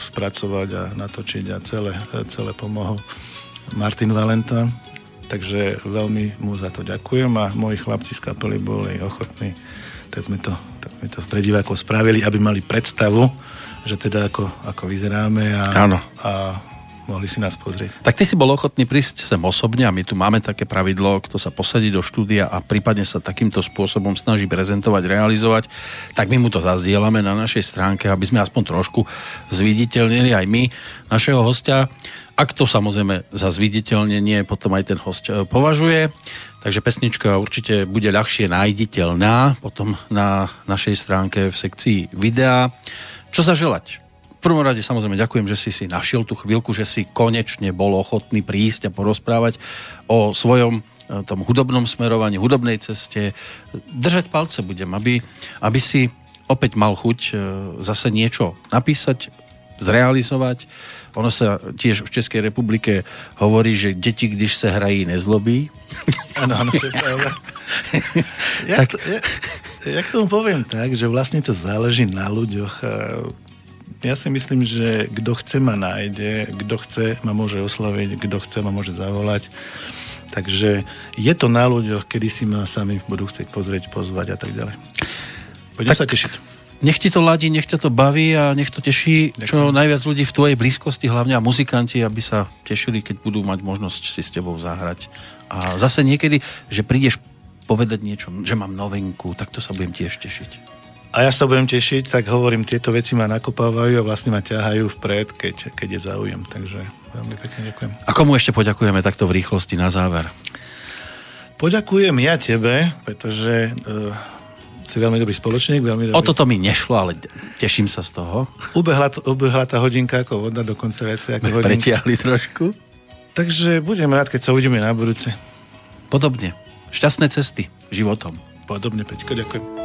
spracovať a natočiť a celé, celé pomohol Martin Valenta, takže veľmi mu za to ďakujem a moji chlapci z kapely boli ochotní, tak sme to, tak sme to pre divákov spravili, aby mali predstavu, že teda ako, ako vyzeráme a, a mohli si nás pozrieť. Tak ty si bol ochotný prísť sem osobne a my tu máme také pravidlo, kto sa posadí do štúdia a prípadne sa takýmto spôsobom snaží prezentovať, realizovať, tak my mu to zazdielame na našej stránke, aby sme aspoň trošku zviditeľnili aj my našeho hostia. Ak to samozrejme za zviditeľnenie potom aj ten host považuje. Takže pesnička určite bude ľahšie nájditeľná potom na našej stránke v sekcii videa. Čo zaželať? V prvom rade samozrejme ďakujem, že si si našiel tú chvíľku, že si konečne bol ochotný prísť a porozprávať o svojom tom hudobnom smerovaní, hudobnej ceste. Držať palce budem, aby, aby si opäť mal chuť zase niečo napísať, zrealizovať. Ono sa tiež v Českej republike hovorí, že deti, když sa hrají, nezlobí. Áno, áno, to je pravda. Ja, tak... to, ja, ja k tomu poviem tak, že vlastne to záleží na ľuďoch. Ja si myslím, že kto chce, ma nájde, kto chce, ma môže osloviť, kto chce, ma môže zavolať. Takže je to na ľuďoch, kedy si ma sami budú chcieť pozrieť, pozvať a tak ďalej. Budem tak... sa tešiť. Nech ti to ladí, nech ťa to baví a nech to teší čo najviac ľudí v tvojej blízkosti, hlavne a muzikanti, aby sa tešili, keď budú mať možnosť si s tebou zahrať. A zase niekedy, že prídeš povedať niečo, že mám novinku, tak to sa budem tiež tešiť. A ja sa budem tešiť, tak hovorím, tieto veci ma nakopávajú a vlastne ma ťahajú vpred, keď, keď je záujem. Takže veľmi pekne ďakujem. A komu ešte poďakujeme takto v rýchlosti na záver? Poďakujem ja tebe, pretože uh, si veľmi dobrý spoločník. Veľmi dobrý... O toto mi nešlo, ale teším sa z toho. Ubehla, ubehla tá hodinka ako voda, dokonca veci ako hodinka. Pretiahli trošku. Takže budem rád, keď sa uvidíme na budúce. Podobne. Šťastné cesty životom. Podobne, Peťko, ďakujem.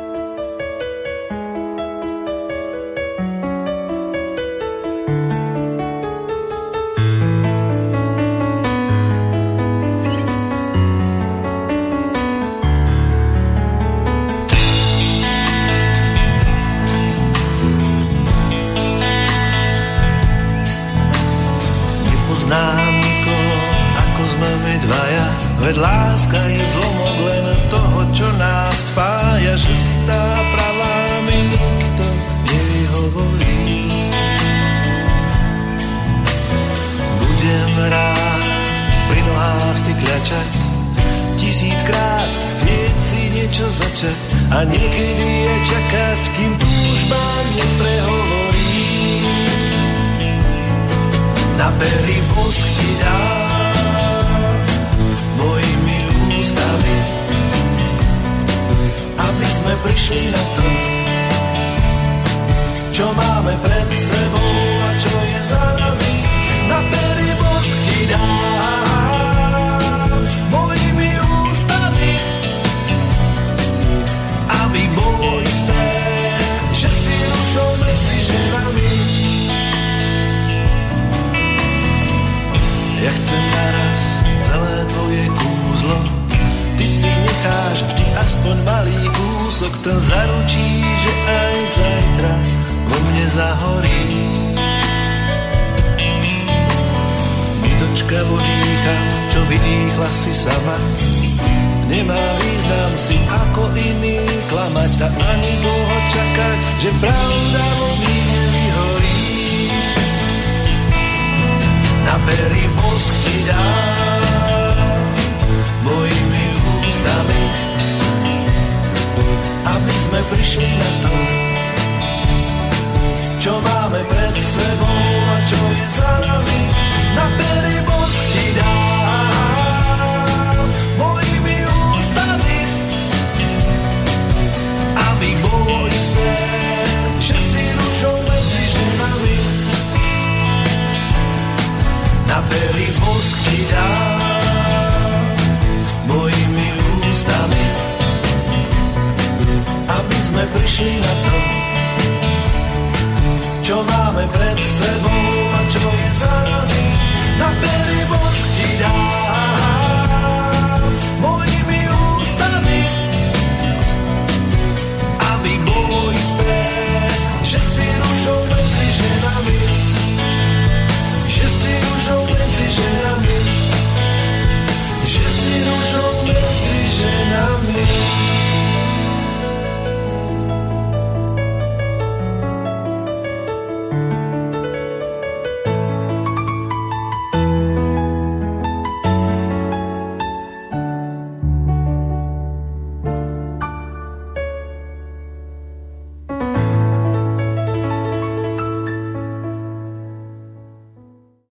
She